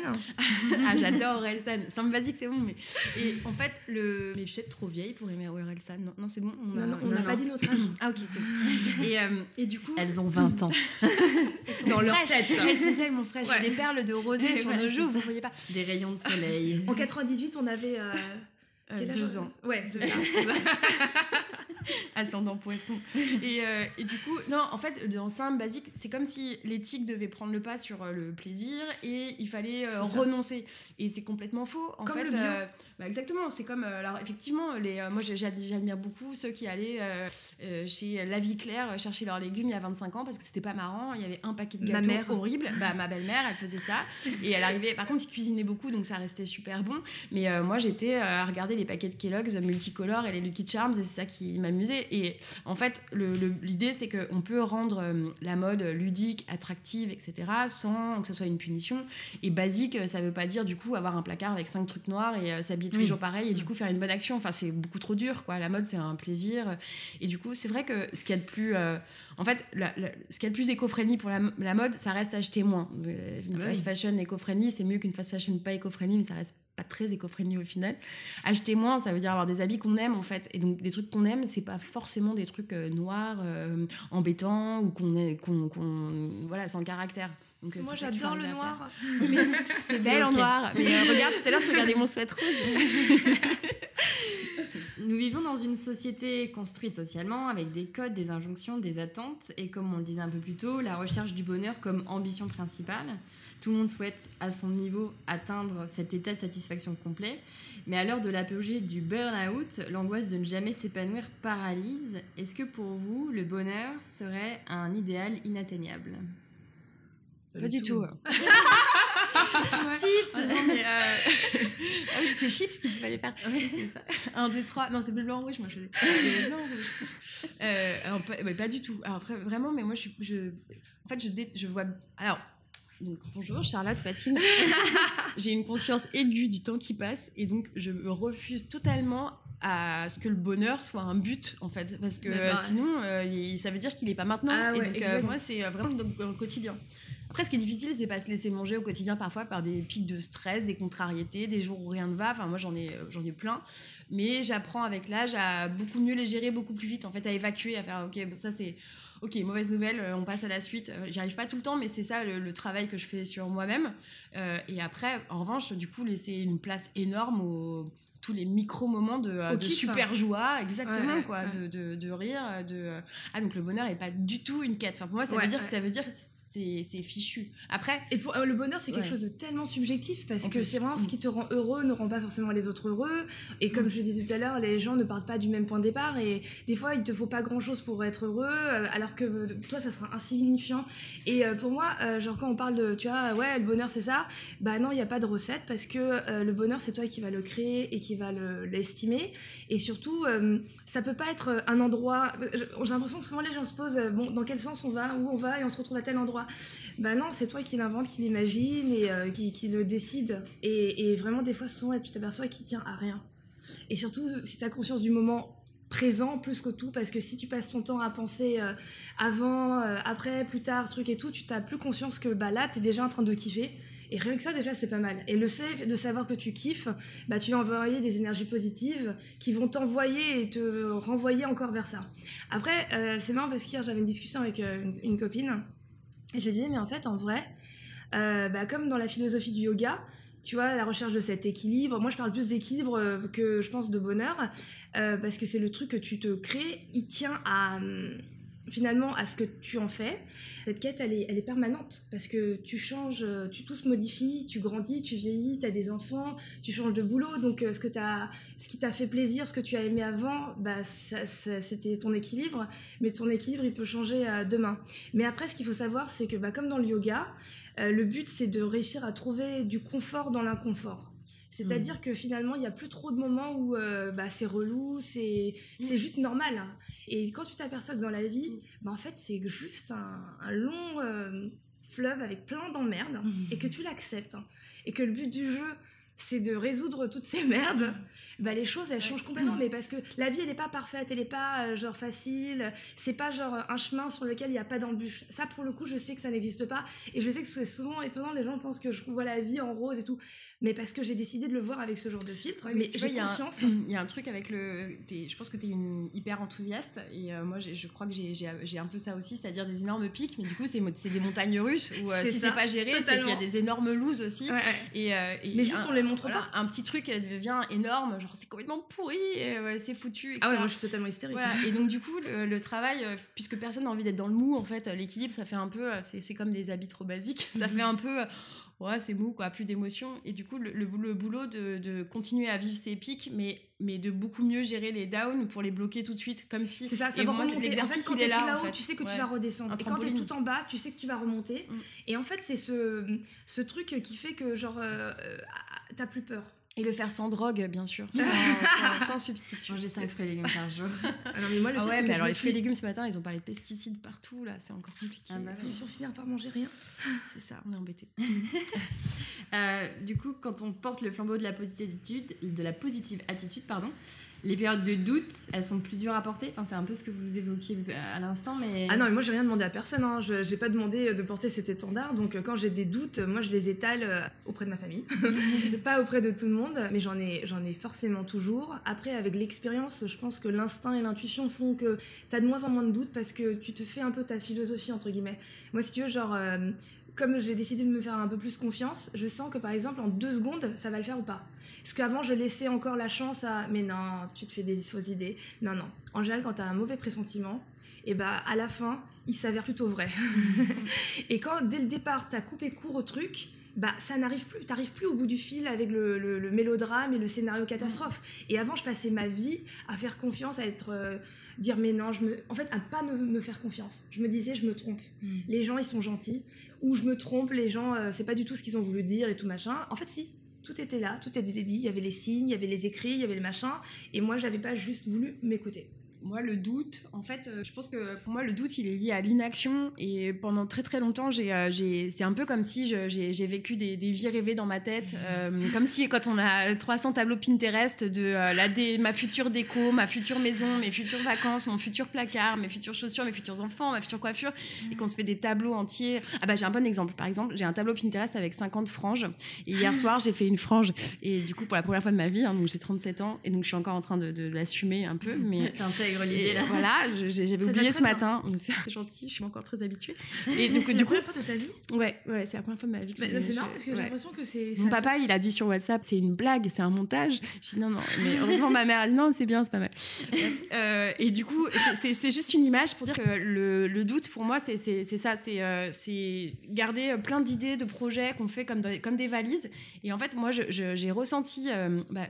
Ah, j'adore Orelsan. Simple basique, c'est bon. Mais et en fait, le. Mais je suis peut-être trop vieille pour aimer Orelsan. Non, non, c'est bon. On a... Non, non, on n'a pas dit notre âge. Ah, ok, c'est bon. Et, euh, et du coup. Elles ont vingt ans. Dans leur tête. Elles sont tellement fraîches. Ouais. Des perles de rosée sur nos joues, vous voyez pas. Des rayons de soleil. En quatre-vingt-dix-huit, on avait euh, euh, deux ans. Ouais, deux ans. Ascendant poisson. Et, euh, et du coup, non, en fait, dans simple, basique, c'est comme si l'éthique devait prendre le pas sur le plaisir et il fallait euh, renoncer. Et c'est complètement faux. En comme fait, le bio. Euh, bah exactement. C'est comme, euh, alors effectivement, les, euh, moi j'admire beaucoup ceux qui allaient euh, euh, chez La Vie Claire chercher leurs légumes il y a vingt-cinq ans parce que c'était pas marrant. Il y avait un paquet de gâteaux mère, horrible. Bah, ma belle-mère, elle faisait ça. Et elle arrivait, par contre, ils cuisinaient beaucoup donc ça restait super bon. Mais euh, moi j'étais euh, à regarder les paquets de Kellogg's multicolores et les Lucky Charms et c'est ça qui m'a musée. Et en fait le, le, l'idée c'est qu'on peut rendre euh, la mode ludique, attractive, etc., sans que ça soit une punition. Et basique, ça veut pas dire du coup avoir un placard avec cinq trucs noirs et euh, s'habiller tous les jours pareil et du coup faire une bonne action. Enfin, c'est beaucoup trop dur, quoi. La mode, c'est un plaisir. Et du coup, c'est vrai que ce qu'il y a de plus euh, en fait la, la, ce qu'il y a de plus éco-friendly pour la, la mode, ça reste acheter moins. Une fast fashion éco-friendly, c'est mieux qu'une fast fashion pas éco-friendly, mais ça reste pas très éco-friendly au final. Acheter moins, ça veut dire avoir des habits qu'on aime, en fait. Et donc, des trucs qu'on aime, c'est pas forcément des trucs euh, noirs, euh, embêtants, ou qu'on, est, qu'on, qu'on... Voilà, sans caractère. Donc, moi, j'adore le noir. Mais, c'est belle en noir. Mais euh, regarde, tout à l'heure, tu regardais mon sweat rose. Nous vivons dans une société construite socialement, avec des codes, des injonctions, des attentes, et comme on le disait un peu plus tôt, la recherche du bonheur comme ambition principale. Tout le monde souhaite, à son niveau, atteindre cet état de satisfaction complet, mais à l'heure de l'apogée du burn-out, l'angoisse de ne jamais s'épanouir paralyse. Est-ce que pour vous, le bonheur serait un idéal inatteignable ? Pas du tout. tout. Ouais. Chips, non, mais euh... ah oui, c'est chips qu'il fallait faire. Oui, c'est ça. Un, deux, trois. Non, c'est bleu, blanc, rouge. Moi, je faisais bleu, blanc, rouge. Euh, alors, pas, bah, pas du tout. Alors, vraiment, mais moi, je, je... en fait, je, dé... je vois. Alors. Donc, bonjour Charlotte, Patine. J'ai une conscience aiguë du temps qui passe et donc je me refuse totalement à ce que le bonheur soit un but, en fait, parce que bah, bah, sinon euh, ça veut dire qu'il n'est pas maintenant. Ah, et ouais, donc euh, moi c'est vraiment donc, dans le quotidien. Après, ce qui est difficile, c'est pas se laisser manger au quotidien parfois par des pics de stress, des contrariétés, des jours où rien ne va. Enfin, moi j'en ai j'en ai plein, mais j'apprends avec l'âge à beaucoup mieux les gérer, beaucoup plus vite, en fait, à évacuer, à faire ok, bon, ça c'est ok, mauvaise nouvelle, on passe à la suite. J'y arrive pas tout le temps, mais c'est ça le, le travail que je fais sur moi-même. Euh, et après, en revanche, du coup, laisser une place énorme aux tous les micro-moments de, euh, de kiff, super hein. joie, exactement, ouais, quoi, ouais. De, de, de rire. De... Ah, donc le bonheur n'est pas du tout une quête. Enfin, pour moi, ça, ouais, veut, dire, ouais. ça veut dire que c'est, c'est fichu. Après... Et pour, euh, le bonheur, c'est quelque ouais. chose de tellement subjectif, parce en que plus, c'est vraiment mmh. ce qui te rend heureux ne rend pas forcément les autres heureux. Et comme mmh. je le disais tout à l'heure, les gens ne partent pas du même point de départ. Et des fois, il ne te faut pas grand-chose pour être heureux, alors que toi, ça sera insignifiant. Et euh, pour moi, euh, genre quand on parle de, tu vois, ouais, le bonheur, c'est ça. Bah non, il n'y a pas de recette, parce que euh, le bonheur, c'est toi qui vas le créer et qui va le, l'estimer. Et surtout euh, ça peut pas être un endroit. J'ai l'impression que souvent les gens se posent euh, bon, dans quel sens on va, où on va, et on se retrouve à tel endroit. Bah non, c'est toi qui l'invente, qui l'imagine et euh, qui, qui le décide. Et, et vraiment des fois souvent tu t'aperçois qu'il tient à rien. Et surtout si t'as conscience du moment présent plus que tout, parce que si tu passes ton temps à penser euh, avant, euh, après, plus tard, truc et tout, tu t'as plus conscience que bah là t'es déjà en train de kiffer. Et rien que ça, déjà, c'est pas mal. Et le fait de savoir que tu kiffes, bah, tu vas envoyer des énergies positives qui vont t'envoyer et te renvoyer encore vers ça. Après, euh, c'est marrant parce qu'hier, j'avais une discussion avec euh, une, une copine et je lui disais, mais en fait, en vrai, euh, bah, comme dans la philosophie du yoga, tu vois, la recherche de cet équilibre. Moi, je parle plus d'équilibre que, je pense, de bonheur euh, parce que c'est le truc que tu te crées. Il tient à... Hum, finalement à ce que tu en fais. Cette quête elle est, elle est permanente parce que tu changes, tu, tout se modifie, tu grandis, tu vieillis, tu as des enfants, tu changes de boulot, donc ce, que t'as, ce qui t'a fait plaisir, ce que tu as aimé avant, bah, ça, ça, c'était ton équilibre, mais ton équilibre il peut changer euh, demain. Mais après ce qu'il faut savoir c'est que bah, comme dans le yoga, euh, le but c'est de réussir à trouver du confort dans l'inconfort. C'est-à-dire mmh. que finalement, il n'y a plus trop de moments où euh, bah, c'est relou, c'est, mmh. c'est juste normal. Hein. Et quand tu t'aperçois que dans la vie, mmh. bah, en fait, c'est juste un, un long euh, fleuve avec plein d'emmerdes mmh. et que tu l'acceptes. Hein. Et que le but du jeu, c'est de résoudre toutes ces merdes. Mmh. Bah, les choses, elles changent complètement. Mmh. Mais parce que la vie, elle n'est pas parfaite, elle n'est pas euh, genre facile. C'est pas genre un chemin sur lequel il n'y a pas d'embûche. Ça, pour le coup, je sais que ça n'existe pas. Et je sais que c'est souvent étonnant. Les gens pensent que je vois la vie en rose et tout. Mais parce que j'ai décidé de le voir avec ce genre de filtre. Ouais, mais tu j'ai vois, conscience. Il y, y a un truc avec le... T'es, je pense que tu es une hyper enthousiaste. Et euh, moi, je crois que j'ai, j'ai, j'ai un peu ça aussi, c'est-à-dire des énormes pics. Mais du coup, c'est, c'est des montagnes russes où euh, c'est si ça, c'est pas géré, totalement. C'est qu'il y a des énormes looses aussi. Ouais, ouais. Et, euh, et mais juste, un, on les montre voilà, pas. Un petit truc devient énorme. Genre, c'est complètement pourri. Et, ouais, c'est foutu. Et ah ouais, moi, je suis totalement hystérique. Voilà. Et donc, du coup, le, le travail, puisque personne n'a envie d'être dans le mou, en fait, l'équilibre, ça fait un peu... C'est, c'est comme des habits trop basiques. Ça fait un peu... Ouais, c'est mou, quoi, plus d'émotion. Et du coup, le, le, le boulot de, de continuer à vivre ses pics, mais, mais de beaucoup mieux gérer les downs pour les bloquer tout de suite, comme si... C'est ça, c'est vraiment l'exercice, en fait, quand il est là, là-haut, en fait. Tu sais que ouais. tu vas redescendre. Et quand t'es tout en bas, tu sais que tu vas remonter. Mm. Et en fait, c'est ce, ce truc qui fait que, genre, euh, t'as plus peur. Et le faire sans drogue, bien sûr, sans, sans, sans substitut. Manger cinq fruits et légumes par jour. Alors, mais moi, le ah ouais, mais alors les fruits et légumes ce matin, ils ont parlé de pesticides partout, là, c'est encore compliqué. Ah bah, il faut finir par manger rien. C'est ça, on est embêtés. euh, du coup, quand on porte le flambeau de la positive attitude, de la positive attitude, pardon, les périodes de doute, elles sont plus dures à porter. Enfin, c'est un peu ce que vous évoquiez à l'instant, mais... Ah non, mais moi, j'ai rien demandé à personne. Hein. Je, j'ai pas demandé de porter cet étendard. Donc, quand j'ai des doutes, moi, je les étale auprès de ma famille. Pas auprès de tout le monde, mais j'en ai, j'en ai forcément toujours. Après, avec l'expérience, je pense que l'instinct et l'intuition font que t'as de moins en moins de doutes parce que tu te fais un peu ta philosophie, entre guillemets. Moi, si tu veux, genre... Euh, comme j'ai décidé de me faire un peu plus confiance, je sens que par exemple en deux secondes ça va le faire ou pas. Parce qu'avant je laissais encore la chance à mais non, tu te fais des fausses idées. Non non. En général quand t'as un mauvais pressentiment, et bah à la fin il s'avère plutôt vrai. Et quand dès le départ t'as coupé court au truc, bah ça n'arrive plus. T'arrives plus au bout du fil avec le, le, le mélodrame et le scénario catastrophe. Et avant je passais ma vie à faire confiance, à être euh, dire mais non, je me... en fait à pas me, me faire confiance. Je me disais je me trompe. Mm. Les gens ils sont gentils. Ou je me trompe, les gens, euh, c'est pas du tout ce qu'ils ont voulu dire et tout machin. En fait, si, tout était là, tout était dit, il y avait les signes, il y avait les écrits, il y avait le machin, et moi, j'avais pas juste voulu m'écouter. Moi, le doute, en fait, euh, je pense que pour moi, le doute, il est lié à l'inaction. Et pendant très, très longtemps, j'ai, euh, j'ai, c'est un peu comme si je, j'ai, j'ai vécu des, des vies rêvées dans ma tête. Euh, comme si, quand on a trois cents tableaux Pinterest de euh, la dé, ma future déco, ma future maison, mes futures vacances, mon futur placard, mes futures chaussures, mes futurs enfants, ma future coiffure, et qu'on se fait des tableaux entiers. Ah bah, j'ai un bon exemple. Par exemple, j'ai un tableau Pinterest avec cinquante franges. Et hier soir, j'ai fait une frange. Et du coup, pour la première fois de ma vie, hein, donc j'ai trente-sept ans, et donc je suis encore en train de, de l'assumer un peu. Mais... Et voilà, j'ai, j'avais ça oublié ce matin. Bien. C'est gentil, je suis encore très habituée. Et donc, c'est du la coup, première fois de ta vie ? Ouais, ouais, c'est la première fois de ma vie. Mais non, c'est marrant parce que j'ai ouais. l'impression que c'est. Mon papa, a... il a dit sur WhatsApp, c'est une blague, c'est un montage. Je dis non, non. Mais heureusement, ma mère a dit non, c'est bien, c'est pas mal. euh, et du coup, c'est, c'est, c'est juste une image pour dire que le, le doute, pour moi, c'est, c'est, c'est ça, c'est, euh, c'est garder plein d'idées, de projets qu'on fait comme, dans, comme des valises. Et en fait, moi, je, je, j'ai ressenti. Euh, bah,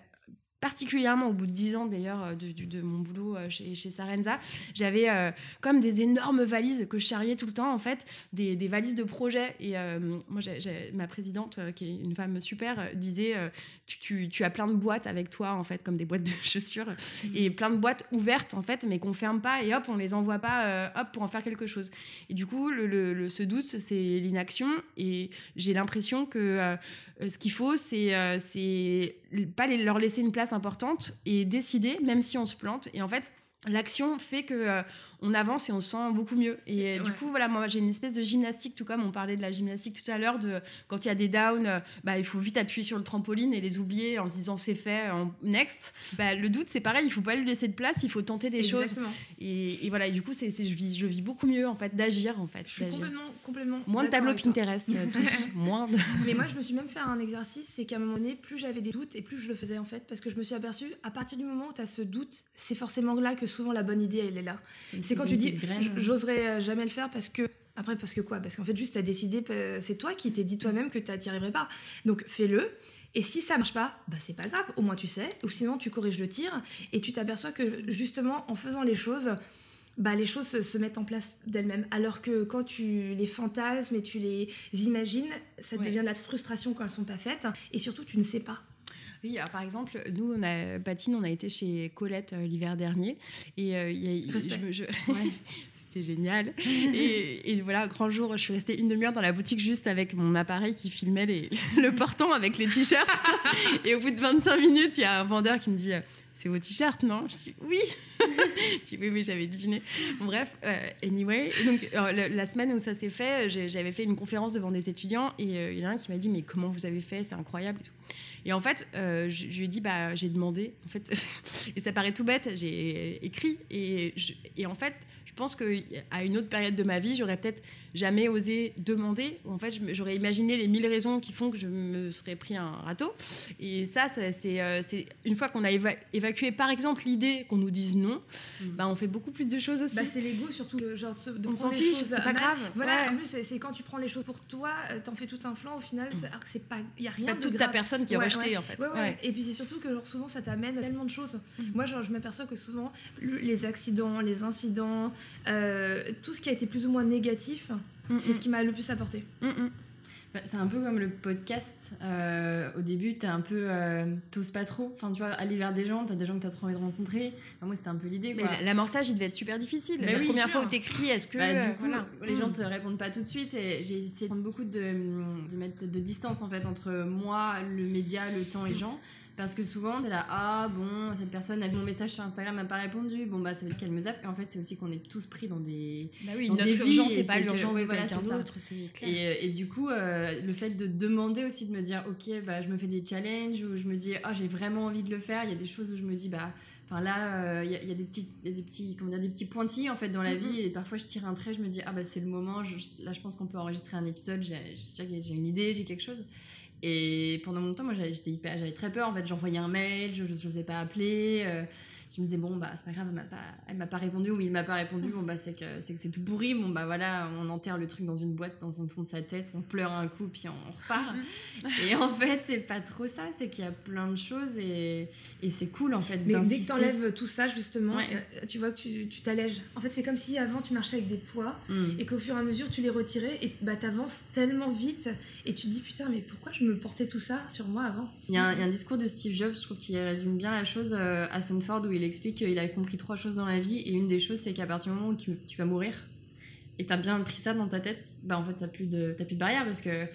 particulièrement au bout de dix ans d'ailleurs de, de, de mon boulot chez, chez Sarenza, j'avais euh, comme des énormes valises que je charriais tout le temps en fait, des, des valises de projets. Et euh, moi, j'ai, j'ai, ma présidente, euh, qui est une femme super, euh, disait euh, tu, tu, tu as plein de boîtes avec toi en fait, comme des boîtes de chaussures et plein de boîtes ouvertes en fait, mais qu'on ferme pas et hop, on les envoie pas euh, hop pour en faire quelque chose. Et du coup, le, le, le, ce doute, c'est l'inaction et j'ai l'impression que euh, ce qu'il faut, c'est, euh, c'est pas les, leur laisser une place importante et décider, même si on se plante. Et en fait, l'action fait que euh, on avance et on se sent beaucoup mieux. Et euh, ouais. du coup, voilà, moi j'ai une espèce de gymnastique, tout comme on parlait de la gymnastique tout à l'heure, de quand il y a des downs, euh, bah il faut vite appuyer sur le trampoline et les oublier en se disant c'est fait, euh, next. Bah le doute, c'est pareil, il faut pas lui laisser de place, il faut tenter des Exactement. choses. Et, et voilà, et du coup, c'est, c'est je vis, je vis beaucoup mieux en fait, d'agir en fait. Je suis complètement, complètement. Moins de tableaux Pinterest, euh, tous moins. De... Mais moi, je me suis même fait un exercice, c'est qu'à un moment donné, plus j'avais des doutes et plus je le faisais en fait, parce que je me suis aperçue à partir du moment où t'as ce doute, c'est forcément là que souvent la bonne idée elle est là. Une c'est quand tu dis j'oserais jamais le faire parce que après parce que quoi parce qu'en fait juste t'as décidé, c'est toi qui t'es dit toi-même que t'y arriverais pas, donc fais-le. Et si ça marche pas, bah c'est pas grave, au moins tu sais, ou sinon tu corriges le tir et tu t'aperçois que justement en faisant les choses, bah les choses se, se mettent en place d'elles-mêmes, alors que quand tu les fantasmes et tu les imagines, ça ouais. devient de la frustration quand elles sont pas faites, et surtout tu ne sais pas. Oui, alors par exemple, nous, on a, Patine, on a été chez Colette euh, l'hiver dernier. Et euh, y a, je, je... Ouais. c'était génial. et, et voilà, grand jour, je suis restée une demi-heure dans la boutique juste avec mon appareil qui filmait les, le portant avec les t-shirts. Et au bout de vingt-cinq minutes, il y a un vendeur qui me dit... Euh, c'est vos t-shirts, non ? Je dis oui. Je dis oui, oui, j'avais deviné. Bon, bref, euh, anyway. Et donc, euh, la, la semaine où ça s'est fait, j'ai, j'avais fait une conférence devant des étudiants et euh, il y en a un qui m'a dit mais comment vous avez fait ? C'est incroyable et tout. Et en fait, euh, je, je lui ai dit bah j'ai demandé en fait. Et ça paraît tout bête, j'ai écrit et je, et en fait, je pense que à une autre période de ma vie, j'aurais peut-être jamais osé demander. Ou en fait, j'aurais imaginé les mille raisons qui font que je me serais pris un râteau. Et ça, ça c'est euh, c'est une fois qu'on a éva- évalué par exemple l'idée qu'on nous dise non, mmh. bah on fait beaucoup plus de choses aussi. Bah c'est l'ego surtout, que, genre de on s'en fiche, choses, c'est pas même, grave. Voilà, ouais. En plus c'est, c'est quand tu prends les choses pour toi, t'en fais tout un flanc au final, mmh. alors que c'est pas, y a rien. C'est pas de toute grave. Ta personne qui est ouais, rejetée ouais. en fait. Ouais, ouais. Ouais. Et puis c'est surtout que genre souvent ça t'amène tellement de choses. Mmh. Moi genre je m'aperçois que souvent les accidents, les incidents, euh, tout ce qui a été plus ou moins négatif, mmh. c'est mmh. ce qui m'a le plus apporté. Mmh. C'est un peu comme le podcast. Euh, au début, t'es un peu... Euh, t'oses pas trop. Enfin, tu vois, aller vers des gens, t'as des gens que t'as trop envie de rencontrer. Enfin, moi, c'était un peu l'idée, quoi. Mais l'amorçage, il devait être super difficile. Bah, la oui, première sûr. fois où t'écris, est-ce que... Bah, du coup, voilà. les mmh. gens te répondent pas tout de suite. Et j'ai essayé de prendre beaucoup de, de mettre de distance, en fait, entre moi, le média, le temps et les gens. Parce que souvent, t'es là, ah, bon, cette personne a vu mon message sur Instagram, n'a pas répondu. Bon, bah, ça va être qu'elle me zappe. Et en fait, c'est aussi qu'on est tous pris dans des... Bah oui, dans notre des urgence, vies, c'est pas l'urgence de quelqu'un d'autre. Et du coup... le fait de demander aussi, de me dire ok bah je me fais des challenges où je me dis ah oh, j'ai vraiment envie de le faire, il y a des choses où je me dis bah enfin là il euh, y, y a des petits y a des petits comment dire des petits pointillés en fait dans la mm-hmm. vie, et parfois je tire un trait, je me dis ah bah c'est le moment, je, là je pense qu'on peut enregistrer un épisode, j'ai, j'ai, j'ai une idée, j'ai quelque chose. Et pendant mon temps moi j'avais, j'étais hyper, j'avais très peur en fait, j'envoyais un mail, je n'osais pas appeler, euh, je me disais bon bah c'est pas grave, elle m'a pas, elle m'a pas répondu ou il m'a pas répondu, bon bah c'est que, c'est que c'est tout pourri, bon bah voilà on enterre le truc dans une boîte, dans le fond de sa tête, on pleure un coup puis on repart. Et en fait c'est pas trop ça, c'est qu'il y a plein de choses et, et c'est cool en fait. Mais d'insister. Dès que t'enlèves tout ça justement ouais. tu vois que tu, tu t'allèges en fait, c'est comme si avant tu marchais avec des poids mmh. et qu'au fur et à mesure tu les retirais et bah t'avances tellement vite et tu te dis putain mais pourquoi je me portais tout ça sur moi avant. Il y a un, il y a un discours de Steve Jobs, je trouve, qui résume bien la chose euh, à Stanford, où il explique qu'il a compris trois choses dans la vie, et une des choses c'est qu'à partir du moment où tu, tu vas mourir et t'as bien pris ça dans ta tête, bah en fait t'as plus de, t'as plus de barrière, parce que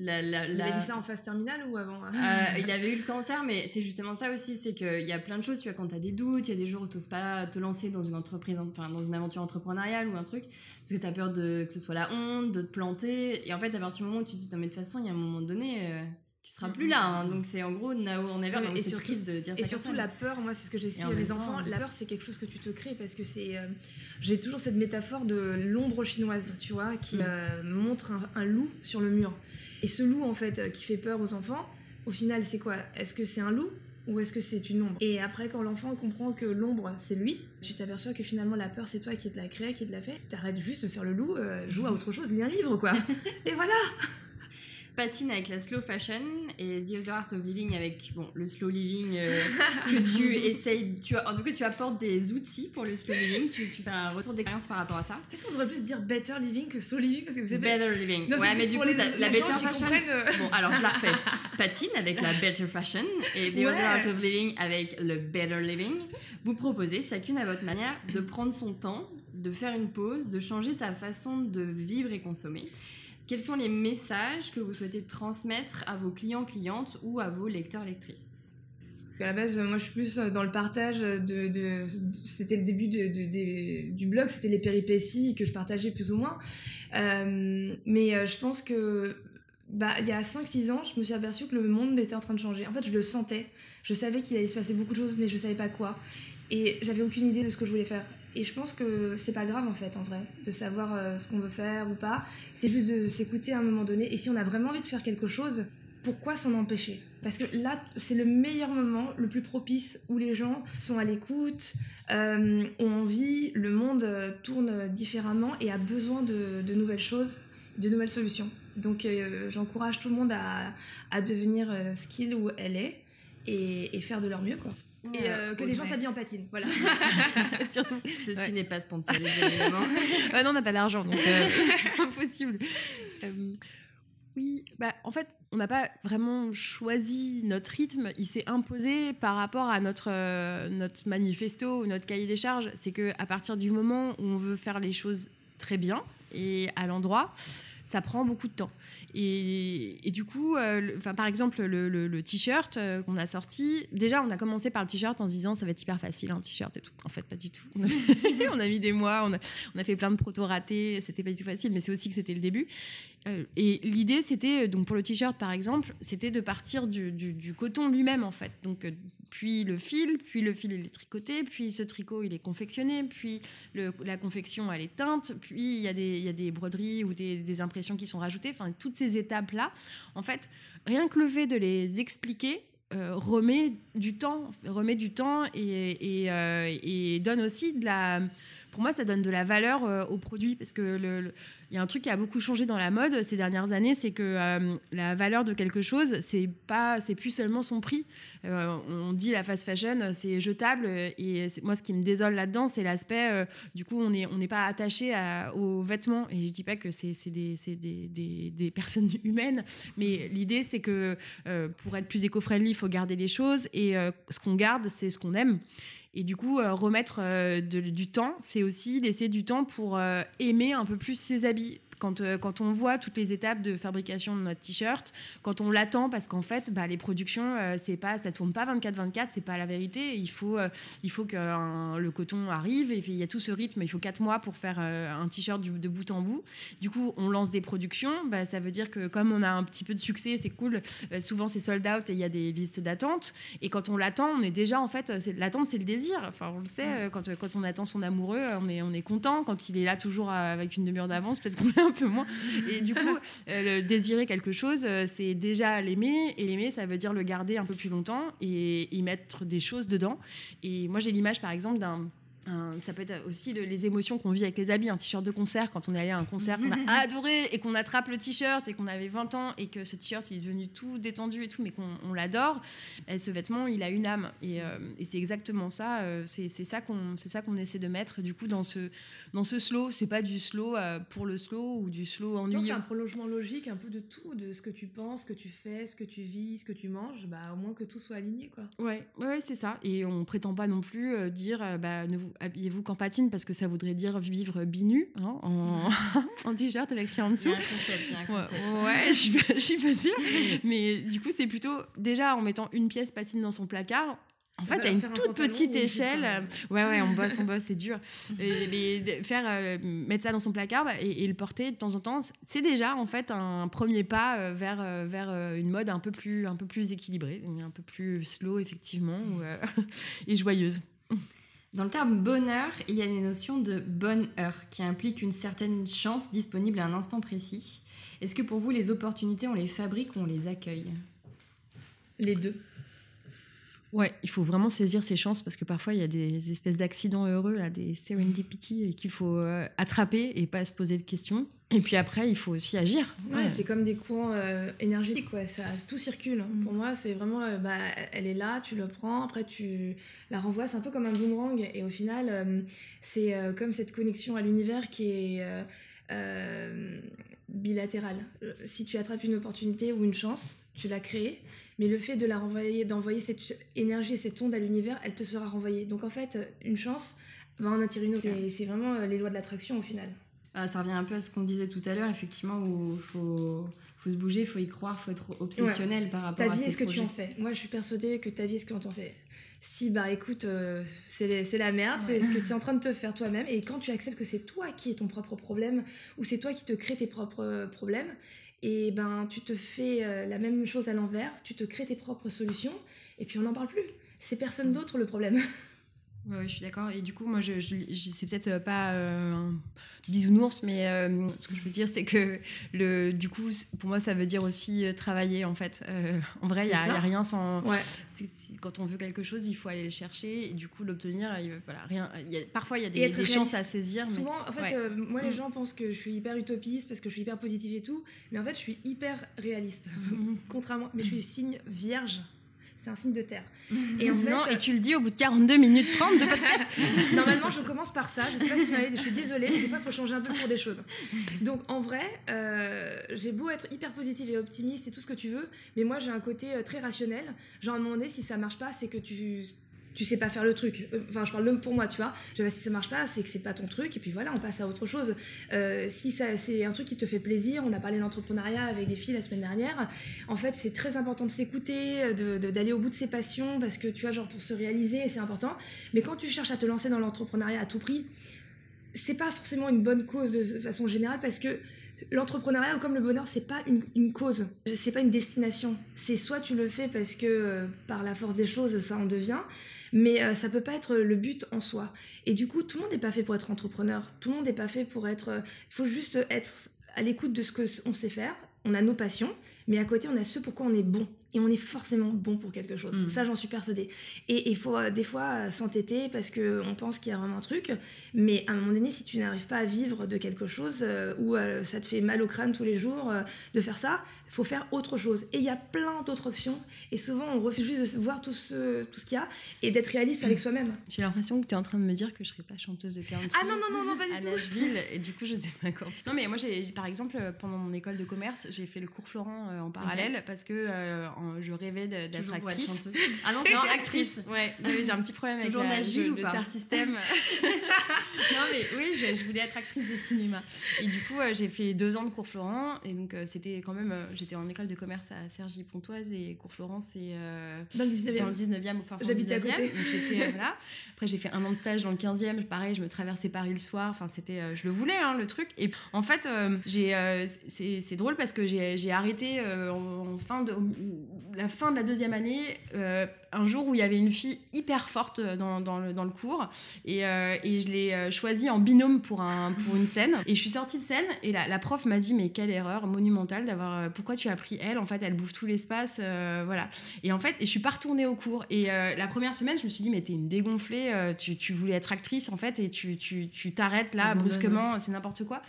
la, la, la... Il a dit ça en phase terminale ou avant hein euh, il avait eu le cancer, mais c'est justement ça aussi, c'est qu'il y a plein de choses, tu vois, quand t'as des doutes, il y a des jours où t'oses pas te lancer dans une entreprise, enfin dans une aventure entrepreneuriale ou un truc, parce que t'as peur de, que ce soit la honte, de te planter, et en fait à partir du moment où tu te dis non mais de toute façon il y a un moment donné... Euh... tu seras plus là, hein. Donc c'est en gros now or never, ouais, donc c'est surtout, triste de dire ça. Et surtout ça, la peur, moi c'est ce que j'explique à mes temps, enfants, la peur c'est quelque chose que tu te crées, parce que c'est, euh, j'ai toujours cette métaphore de l'ombre chinoise, tu vois, qui euh, montre un, un loup sur le mur. Et ce loup en fait euh, qui fait peur aux enfants, au final c'est quoi ? Est-ce que c'est un loup ? Ou est-ce que c'est une ombre ? Et après, quand l'enfant comprend que l'ombre, c'est lui, tu t'aperçois que finalement, la peur, c'est toi qui te la crée, qui te la fait. T'arrêtes juste de faire le loup, euh, joue à autre chose, lis un livre, quoi. Et voilà. Patine avec la slow fashion et The Other Art of Living avec bon, le slow living euh, que tu essayes, tu, en tout cas tu apportes des outils pour le slow living, tu, tu fais un retour d'expérience par rapport à ça. Peut-être qu'on devrait plus dire better living que slow living, parce que vous savez better living. Non, ouais, mais du coup les, la, la better fashion euh... bon alors je la refais. Patine avec la better fashion et The ouais. Other Art of Living avec le better living, vous proposez chacune à votre manière de prendre son temps, de faire une pause, de changer sa façon de vivre et consommer. Quels sont les messages que vous souhaitez transmettre à vos clients, clientes ou à vos lecteurs, lectrices ? À la base, moi, je suis plus dans le partage de... de, de c'était le début de, de, de, du blog, c'était les péripéties que je partageais plus ou moins. Euh, mais je pense que... Bah, il y a cinq six ans, je me suis aperçue que le monde était en train de changer. En fait, je le sentais. Je savais qu'il allait se passer beaucoup de choses, mais je savais pas quoi. Et j'avais aucune idée de ce que je voulais faire. Et je pense que c'est pas grave, en fait, en vrai, de savoir euh, ce qu'on veut faire ou pas. C'est juste de s'écouter à un moment donné. Et si on a vraiment envie de faire quelque chose, pourquoi s'en empêcher ? Parce que là, c'est le meilleur moment, le plus propice, où les gens sont à l'écoute, euh, ont envie, le monde euh, tourne différemment et a besoin de, de nouvelles choses, de nouvelles solutions. Donc euh, j'encourage tout le monde à, à devenir euh, ce qu'il ou elle est et, et faire de leur mieux, quoi. Et euh, que okay. les gens s'habillent en patine, voilà. Surtout. Ceci ouais. n'est pas sponsorisé, évidemment. euh, non, on n'a pas d'argent, donc euh, impossible. Euh, oui, bah, en fait, on n'a pas vraiment choisi notre rythme. Il s'est imposé par rapport à notre, euh, notre manifesto, notre cahier des charges. C'est qu'à partir du moment où on veut faire les choses très bien et à l'endroit... ça prend beaucoup de temps. Et, et du coup, euh, le, enfin, par exemple, le, le, le t-shirt euh, qu'on a sorti, déjà, on a commencé par le t-shirt en se disant ça va être hyper facile, un t-shirt et tout. En fait, pas du tout. On a mis des mois, on a, on a fait plein de protos ratés, c'était pas du tout facile, mais c'est aussi que c'était le début. Euh, et l'idée, c'était, donc pour le t-shirt, par exemple, c'était de partir du, du, du coton lui-même, en fait. Donc, euh, puis le fil, puis le fil, il est tricoté, puis ce tricot, il est confectionné, puis le, la confection, elle est teinte, puis il y a des, y a des broderies ou des, des impressions qui sont rajoutées, enfin toutes ces étapes là en fait, rien que le fait de les expliquer euh, remet du temps remet du temps et, et, euh, et donne aussi de la, pour moi ça donne de la valeur euh, au produit, parce que le, le, y a un truc qui a beaucoup changé dans la mode ces dernières années, c'est que euh, la valeur de quelque chose, c'est pas, c'est plus seulement son prix. Euh, on dit la fast fashion, c'est jetable, et c'est, moi ce qui me désole là-dedans, c'est l'aspect euh, du coup on est on n'est pas attaché à, aux vêtements, et je dis pas que c'est c'est des c'est des des, des personnes humaines, mais l'idée c'est que euh, pour être plus éco-friendly, il faut garder les choses, et euh, ce qu'on garde, c'est ce qu'on aime. Et du coup, euh, remettre euh, de, du temps, c'est aussi laisser du temps pour euh, aimer un peu plus ses habits. Quand, euh, quand on voit toutes les étapes de fabrication de notre t-shirt, quand on l'attend, parce qu'en fait, bah, les productions, euh, c'est pas, ça tourne pas vingt-quatre vingt-quatre, c'est pas la vérité. Il faut, euh, il faut que un, le coton arrive, et il y a tout ce rythme. Il faut quatre mois pour faire euh, un t-shirt du, de bout en bout. Du coup, on lance des productions. Bah, ça veut dire que comme on a un petit peu de succès, c'est cool. Bah, souvent, c'est sold out et il y a des listes d'attente. Et quand on l'attend, on est déjà, en fait, c'est, l'attente, c'est le désir. Enfin, on le sait, ouais. quand, quand on attend son amoureux, on est, on est content. Quand il est là toujours avec une demi-heure d'avance, peut-être qu'on un peu moins, et du coup euh, le désirer quelque chose, euh, c'est déjà l'aimer, et l'aimer, ça veut dire le garder un peu plus longtemps et y mettre des choses dedans. Et moi j'ai l'image par exemple d'un un, ça peut être aussi le, les émotions qu'on vit avec les habits, un t-shirt de concert, quand on est allé à un concert qu'on a adoré et qu'on attrape le t-shirt et qu'on avait vingt ans et que ce t-shirt il est devenu tout détendu et tout, mais qu'on on l'adore, et ce vêtement il a une âme, et, euh, et c'est exactement ça, euh, c'est, c'est, ça qu'on, c'est ça qu'on essaie de mettre du coup dans ce, dans ce slow. C'est pas du slow euh, pour le slow ou du slow ennuyeux. Non, c'est un prolongement logique un peu de tout, de ce que tu penses, ce que tu fais, ce que tu vis, ce que tu manges, bah, au moins que tout soit aligné, quoi. Ouais, ouais, c'est ça, et on prétend pas non plus euh, dire euh, bah, ne vous habillez-vous qu'en patine, parce que ça voudrait dire vivre binu, hein, en, en t-shirt avec rien en dessous. Il y a un concept, il y a un concept. Ouais, ouais, je, suis pas, je suis pas sûre. Mais du coup, c'est plutôt, déjà, en mettant une pièce patine dans son placard, en fait, à une toute petite échelle, ouais, ouais, on bosse, on bosse, c'est dur. Et, et faire, euh, mettre ça dans son placard et, et le porter de temps en temps, c'est déjà en fait un premier pas vers vers une mode un peu plus un peu plus équilibrée, un peu plus slow effectivement, ou, euh, et joyeuse. Dans le terme bonheur, il y a une notion de bonne heure qui implique une certaine chance disponible à un instant précis. Est-ce que pour vous, les opportunités, on les fabrique ou on les accueille ? Les deux. Ouais, il faut vraiment saisir ses chances, parce que parfois il y a des espèces d'accidents heureux, là, des serendipity, qu'il faut euh, attraper et pas se poser de questions. Et puis après, il faut aussi agir. Ouais, ouais. C'est comme des courants euh, énergétiques, quoi. Ça, tout circule. Hein. Mmh. Pour moi, c'est vraiment, euh, bah, elle est là, tu le prends, après tu la renvoies. C'est un peu comme un boomerang. Et au final, euh, c'est euh, comme cette connexion à l'univers qui est euh, euh, bilatérale. Si tu attrapes une opportunité ou une chance, tu l'as créée. Mais le fait de la renvoyer, d'envoyer cette énergie, cette onde à l'univers, elle te sera renvoyée. Donc en fait, une chance va en attirer une autre. Et c'est vraiment les lois de l'attraction au final. Euh, ça revient un peu à ce qu'on disait tout à l'heure, effectivement, où il faut, faut se bouger, il faut y croire, il faut être obsessionnel ouais. par rapport ta vie, à ces projets. Ta vie, est-ce que tu en fais ? Moi, je suis persuadée que ta vie, est-ce que tu en fais ? Si, bah écoute, euh, c'est, c'est la merde, ouais. c'est ce que tu es en train de te faire toi-même. Et quand tu acceptes que c'est toi qui es ton propre problème, ou c'est toi qui te crée tes propres problèmes, et ben tu te fais euh, la même chose à l'envers, tu te crées tes propres solutions, et puis on n'en parle plus. C'est personne d'autre le problème. Ouais, je suis d'accord. Et du coup, moi, je, je, je, c'est peut-être pas euh, un bisounours, mais euh, ce que je veux dire, c'est que le, du coup, pour moi, ça veut dire aussi travailler, en fait. Euh, en vrai, il n'y a, a rien sans... Ouais. C'est, c'est, quand on veut quelque chose, il faut aller le chercher et du coup, l'obtenir, voilà, rien. Y a, parfois, il y a des, des chances à saisir. Souvent, mais, en fait, ouais. euh, moi, les mmh. gens pensent que je suis hyper utopiste parce que je suis hyper positive et tout, mais en fait, je suis hyper réaliste. Mmh. Contrairement... Mais je suis signe vierge. C'est un signe de terre. Et en fait, non, et tu le dis au bout de quarante-deux minutes trente de podcast. Normalement, je commence par ça. Je sais pas si vous m'avez... Je suis désolée, mais des fois, il faut changer un peu pour des choses. Donc, en vrai, euh, j'ai beau être hyper positive et optimiste et tout ce que tu veux, mais moi, j'ai un côté très rationnel. Genre, à un moment donné, si ça marche pas, c'est que tu... tu sais pas faire le truc. Enfin, je parle pour moi, tu vois. Je dis, si ça marche pas, c'est que c'est pas ton truc. Et puis voilà, on passe à autre chose. Euh, si ça, c'est un truc qui te fait plaisir, on a parlé d'entrepreneuriat avec des filles la semaine dernière. En fait, c'est très important de s'écouter, de, de, d'aller au bout de ses passions, parce que tu vois, genre pour se réaliser, c'est important. Mais quand tu cherches à te lancer dans l'entrepreneuriat à tout prix, c'est pas forcément une bonne cause de façon générale, parce que l'entrepreneuriat, comme le bonheur, c'est pas une, une cause, c'est pas une destination. C'est soit tu le fais parce que euh, par la force des choses, ça en devient, mais euh, ça peut pas être le but en soi. Et du coup, tout le monde n'est pas fait pour être entrepreneur, tout le monde n'est pas fait pour être... Il euh, faut juste être à l'écoute de ce qu'on sait faire, on a nos passions, mais à côté, on a ce pourquoi on est bon. Et on est forcément bon pour quelque chose. Mmh. Ça, j'en suis persuadée. Et il faut euh, des fois euh, s'entêter parce qu'on pense qu'il y a vraiment un truc. Mais à un moment donné, si tu n'arrives pas à vivre de quelque chose euh, ou euh, ça te fait mal au crâne tous les jours euh, de faire ça, il faut faire autre chose. Et il y a plein d'autres options. Et souvent, on refuse juste de voir tout ce, tout ce qu'il y a et d'être réaliste avec soi-même. J'ai l'impression que tu es en train de me dire que je ne serais pas chanteuse de quarante Ah non, non, non, non, pas du à tout. À Nashville. Et du coup, je ne sais pas quoi. Non, mais moi, j'ai, j'ai, par exemple, pendant mon école de commerce, j'ai fait le cours Florent euh, en parallèle okay. parce que... Euh, je rêvais d'être toujours actrice. Ah non, non actrice. Ouais, mais j'ai un petit problème toujours avec la, je, le star system. Non mais oui, je, je voulais être actrice de cinéma. Et du coup, euh, j'ai fait deux ans de cours Florent. Et donc, euh, c'était quand même... Euh, j'étais en école de commerce à Cergy-Pontoise et cours Florent, c'est... Euh, dans le dix-neuvième. Dans le dix-neuvième, au fin fond du dix-neuvième. J'habitais à côté. Donc, j'ai fait, euh, voilà. Après, j'ai fait un an de stage dans le quinzième. Pareil, je me traversais Paris le soir. Enfin, c'était... Euh, je le voulais, hein, le truc. Et en fait, euh, j'ai, euh, c'est, c'est drôle parce que j'ai, j'ai arrêté euh, en, en fin de... Au, la fin de la deuxième année, euh, un jour où il y avait une fille hyper forte dans, dans, le, dans le cours et, euh, et je l'ai choisie en binôme pour, un, pour une scène et je suis sortie de scène et la, la prof m'a dit mais quelle erreur monumentale d'avoir, pourquoi tu as pris elle, en fait elle bouffe tout l'espace, euh, voilà. Et en fait et je suis pas retournée au cours et euh, la première semaine je me suis dit mais t'es une dégonflée, euh, tu, tu voulais être actrice en fait et tu, tu, tu t'arrêtes là non, brusquement non, non. C'est n'importe quoi.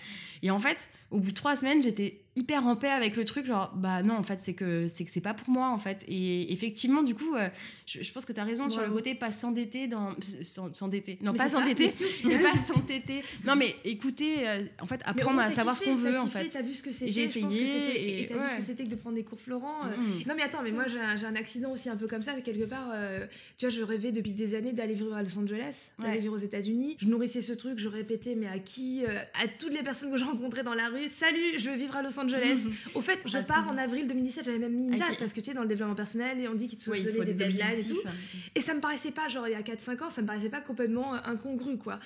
Et en fait au bout de trois semaines j'étais hyper en paix avec le truc, genre bah non en fait c'est que c'est que c'est pas pour moi en fait. Et effectivement du coup euh, je, je pense que t'as raison ouais. sur le côté pas s'endetter dans sans, s'endetter non mais pas s'endetter mais pas s'entêter non mais écoutez euh, en fait apprendre à savoir kiffé, ce qu'on veut kiffé, en fait t'as vu ce que c'était, j'ai essayé je pense que c'était, et, et t'as ouais. vu ce que c'était que de prendre des cours Florent euh, mmh. non mais attends mais moi j'ai un, j'ai un accident aussi un peu comme ça quelque part euh, tu vois je rêvais depuis des années d'aller vivre à Los Angeles ouais. d'aller vivre aux États-Unis, je nourrissais ce truc, je répétais mais à qui euh, à toutes les personnes que je rencontrais dans la rue, salut je veux vivre à Los Angeles. Mm-hmm. Au fait, je ah, pars en avril deux mille dix-sept, j'avais même mis une date okay. parce que tu es dans le développement personnel et on dit qu'il te faut, ouais, faut des deadlines et tout. Hein. Et ça me paraissait pas, genre il y a quatre cinq ans, ça me paraissait pas complètement incongru quoi.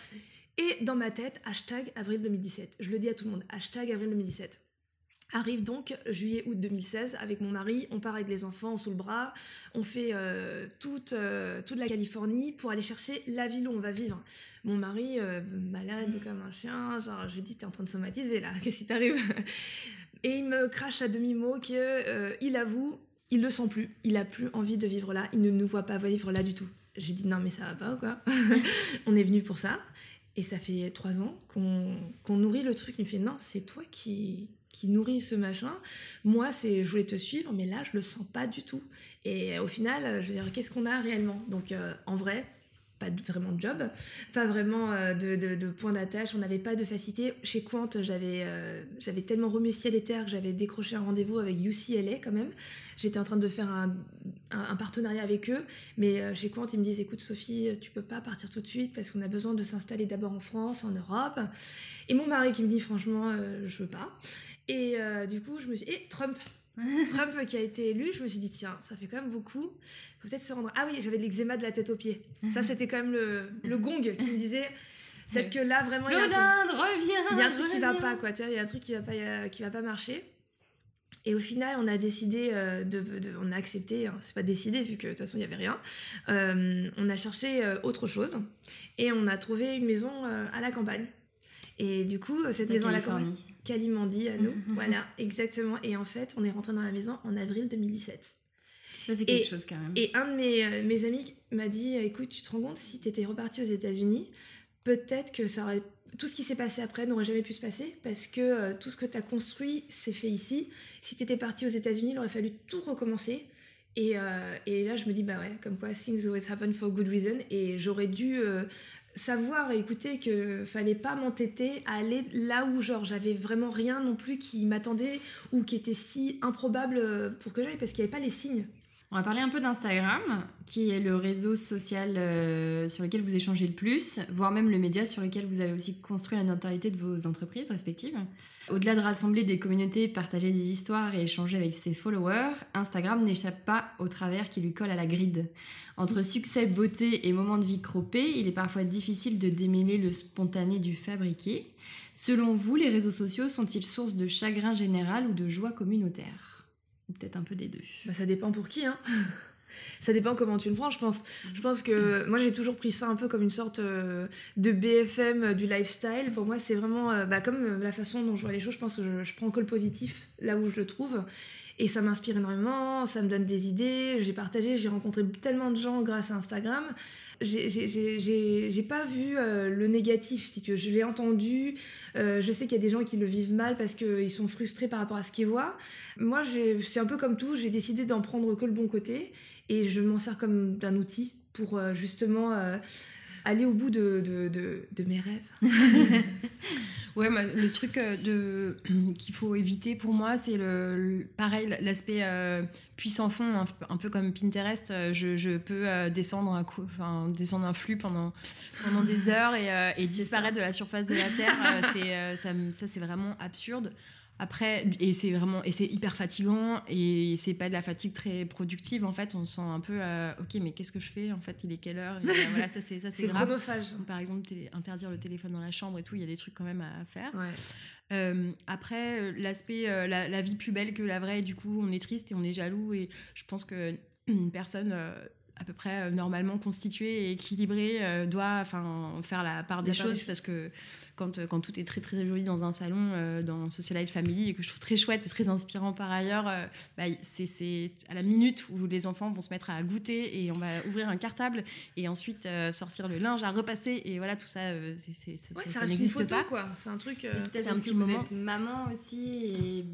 Et dans ma tête, hashtag avril deux mille dix-sept. Je le dis à tout le monde, hashtag avril deux mille dix-sept. Arrive donc juillet-août deux mille seize avec mon mari, on part avec les enfants sous le bras, on fait euh, toute, euh, toute la Californie pour aller chercher la ville où on va vivre. Mon mari, euh, malade mmh. comme un chien, genre je lui dis t'es en train de somatiser là, qu'est-ce qui t'arrive ? Et il me crache à demi-mot qu'il euh, avoue, il le sent plus, il a plus envie de vivre là, il ne nous voit pas vivre là du tout. J'ai dit non mais ça va pas ou quoi ? On est venu pour ça et ça fait trois ans qu'on, qu'on nourrit le truc, il me fait non c'est toi qui... qui nourrit ce machin, moi c'est je voulais te suivre mais là je le sens pas du tout et au final je veux dire qu'est-ce qu'on a réellement donc euh, en vrai pas vraiment de job, pas vraiment de, de, de point d'attache, on n'avait pas de facilité. Chez Qwant, j'avais, euh, j'avais tellement remué ciel et terre que j'avais décroché un rendez-vous avec U C L A quand même. J'étais en train de faire un, un, un partenariat avec eux, mais euh, chez Qwant, ils me disent « Écoute Sophie, tu peux pas partir tout de suite parce qu'on a besoin de s'installer d'abord en France, en Europe. » Et mon mari qui me dit « Franchement, euh, je veux pas. » Et euh, du coup, je me suis dit « Et Trump !» Trump qui a été élu, je me suis dit tiens, ça fait quand même beaucoup, faut peut-être se rendre. Ah oui, j'avais de l'eczéma de la tête aux pieds, ça c'était quand même le, le gong qui me disait peut-être que là vraiment il y a un truc, reviens, il y a un truc reviens. qui va pas quoi, tu vois, il y a un truc qui va pas qui va pas marcher. Et au final, on a décidé, de, de, on a accepté, hein, c'est pas décidé vu que de toute façon il n'y avait rien, euh, on a cherché euh, autre chose et on a trouvé une maison euh, à la campagne. Et du coup, cette la maison Californie. à la campagne, Calimandi à nous, voilà, exactement. Et en fait, on est rentré dans la maison en avril deux mille dix-sept. C'est passé quelque et, chose quand même. Et un de mes, mes amis m'a dit, écoute, tu te rends compte, si t'étais repartie aux États-Unis, peut-être que ça aurait... tout ce qui s'est passé après n'aurait jamais pu se passer parce que euh, tout ce que t'as construit s'est fait ici. Si t'étais partie aux États-Unis, il aurait fallu tout recommencer. Et, euh, et là, je me dis, bah ouais, comme quoi, things always happen for good reason. Et j'aurais dû... Euh, savoir et écouter que fallait pas m'entêter à aller là où genre j'avais vraiment rien non plus qui m'attendait ou qui était si improbable pour que j'aille parce qu'il n'y avait pas les signes. On va parler un peu d'Instagram qui est le réseau social euh, sur lequel vous échangez le plus, voire même le média sur lequel vous avez aussi construit la notoriété de vos entreprises respectives. Au-delà de rassembler des communautés, partager des histoires et échanger avec ses followers, Instagram n'échappe pas au travers qui lui colle à la grille. Entre succès, beauté et moments de vie croppés, il est parfois difficile de démêler le spontané du fabriqué. Selon vous, les réseaux sociaux sont-ils source de chagrin général ou de joie communautaire ? Ou peut-être un peu des deux. Bah, ça dépend pour qui, hein. Ça dépend comment tu le prends, je pense. Je pense que moi j'ai toujours pris ça un peu comme une sorte euh, de B F M du lifestyle. Pour moi c'est vraiment euh, bah, comme euh, la façon dont je vois les choses. Je pense que je, je prends que le positif là où je le trouve et ça m'inspire énormément, ça me donne des idées. J'ai partagé, j'ai rencontré tellement de gens grâce à Instagram. J'ai, j'ai, j'ai, j'ai, j'ai pas vu euh, le négatif, si tu veux. Je l'ai entendu. Euh, je sais qu'il y a des gens qui le vivent mal parce qu'ils sont frustrés par rapport à ce qu'ils voient. Moi j'ai, c'est un peu comme tout, j'ai décidé d'en prendre que le bon côté. Et je m'en sers comme d'un outil pour euh, justement euh, aller au bout de, de, de, de mes rêves. Ouais, bah, le truc de, qu'il faut éviter pour moi, c'est le, le, pareil, l'aspect euh, puissant fond, un, un peu comme Pinterest. Je, je peux euh, descendre, un coup, enfin, descendre un flux pendant, pendant des heures et, euh, et disparaître de la surface de la Terre. c'est, euh, ça, ça, c'est vraiment absurde. Après, et c'est vraiment, et c'est hyper fatigant, et c'est pas de la fatigue très productive, en fait, on se sent un peu, euh, ok, mais qu'est-ce que je fais, en fait, il est quelle heure, et euh, voilà, ça c'est, ça, c'est, c'est grave. Chronophage. Par exemple, télé- interdire le téléphone dans la chambre et tout, il y a des trucs quand même à faire. Ouais. Euh, après, l'aspect, euh, la, la vie plus belle que la vraie, du coup, on est triste et on est jaloux, et je pense qu'une personne... Euh, à peu près euh, normalement constituée et équilibrée euh, doit enfin faire la part des la choses part des... parce que quand euh, quand tout est très très joli dans un salon euh, dans Socialite Family et que je trouve très chouette et très inspirant par ailleurs euh, bah, c'est c'est à la minute où les enfants vont se mettre à goûter et on va ouvrir un cartable et ensuite euh, sortir le linge à repasser et voilà tout ça euh, c'est c'est, c'est ouais, ça, ça, ça n'existe photo, pas quoi c'est un truc euh... c'est, c'est un petit moment maman aussi et...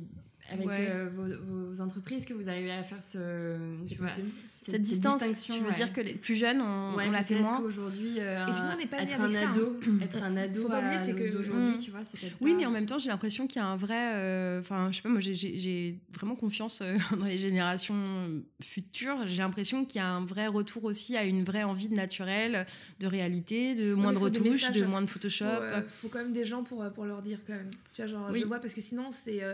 Avec ouais. euh, vos, vos entreprises, que vous arrivez à faire ce, tu vois, cette, cette distance, distinction, tu veux ouais. dire que les plus jeunes, on, ouais, on la fait moins. Qu'aujourd'hui, euh, et puis nous, on n'est pas né avec ça. Ado, hein. Être un ado faut à pas c'est que... d'aujourd'hui, mmh. tu vois, c'est peut-être oui, pas... mais en même temps, j'ai l'impression qu'il y a un vrai... Enfin, euh, je sais pas, moi, j'ai, j'ai, j'ai vraiment confiance euh, dans les générations futures. J'ai l'impression qu'il y a un vrai retour aussi à une vraie envie de naturel, de réalité, de moins de retouches, messages, de moins de Photoshop. Il faut, euh, faut quand même des gens pour, pour leur dire quand même. Tu vois, genre, oui. je vois, parce que sinon, c'est... Euh,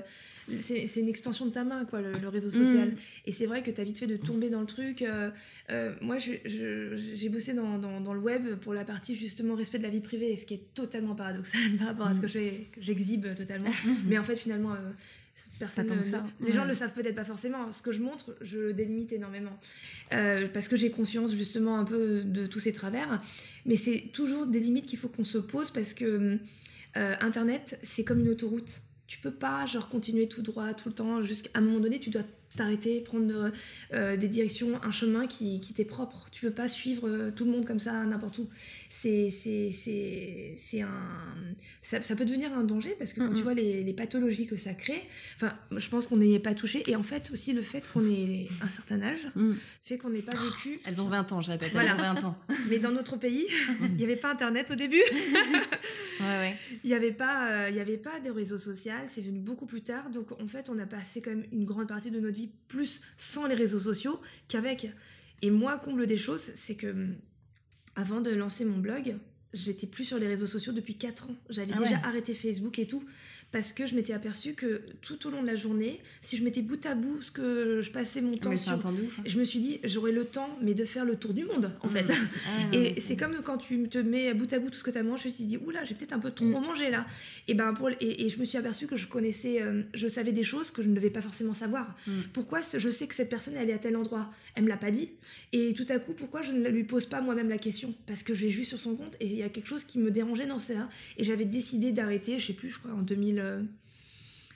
c'est c'est une extension de ta main quoi le, le réseau social mmh. et c'est vrai que t'as vite fait de tomber dans le truc euh, euh, moi je, je, j'ai bossé dans, dans, dans le web pour la partie justement respect de la vie privée ce qui est totalement paradoxal par rapport à ce que, je, que j'exhibe totalement mais en fait finalement euh, personne ne, ça. les ouais. gens le savent peut-être pas forcément ce que je montre je le délimite énormément euh, parce que j'ai conscience justement un peu de tous ces travers mais c'est toujours des limites qu'il faut qu'on se pose parce que euh, internet c'est comme une autoroute. Tu peux pas genre continuer tout droit tout le temps jusqu'à un moment donné tu dois t'arrêter, prendre euh, des directions, un chemin qui, qui t'est propre. Tu peux pas suivre euh, tout le monde comme ça, n'importe où. C'est, c'est, c'est, c'est un... Ça, ça peut devenir un danger, parce que quand mm-hmm. tu vois les, les pathologies que ça crée, enfin, je pense qu'on n'est pas touché. Et en fait, aussi, le fait qu'on ait un certain âge mm. fait qu'on n'est pas vécu... Elles ont vingt ans, je répète, voilà. Elles ont vingt ans. Mais dans notre pays, il mm. n'y avait pas Internet au début. Il ouais, ouais. n'y avait, euh, avait pas de réseaux sociaux. C'est venu beaucoup plus tard. Donc, en fait, on a passé quand même une grande partie de notre vie plus sans les réseaux sociaux qu'avec. Et moi, comble des choses, c'est que avant de lancer mon blog, j'étais plus sur les réseaux sociaux depuis quatre ans. J'avais ah déjà ouais. arrêté Facebook et tout, parce que je m'étais aperçue que tout au long de la journée, si je mettais bout à bout ce que je passais mon temps sur, je me suis dit, j'aurais le temps, mais de faire le tour du monde, en mmh. fait. Ah, et c'est, c'est comme quand tu te mets bout à bout tout ce que tu as mangé, tu te dis, oula, j'ai peut-être un peu trop mmh. mangé là. Et, ben, pour, et, et je me suis aperçue que je connaissais, euh, je savais des choses que je ne devais pas forcément savoir. Mmh. Pourquoi je sais que cette personne, elle est à tel endroit? Elle ne me l'a pas dit. Et tout à coup, pourquoi je ne lui pose pas moi-même la question? Parce que j'ai vu sur son compte et il y a quelque chose qui me dérangeait dans ça. Et j'avais décidé d'arrêter, je sais plus, je crois, en deux mille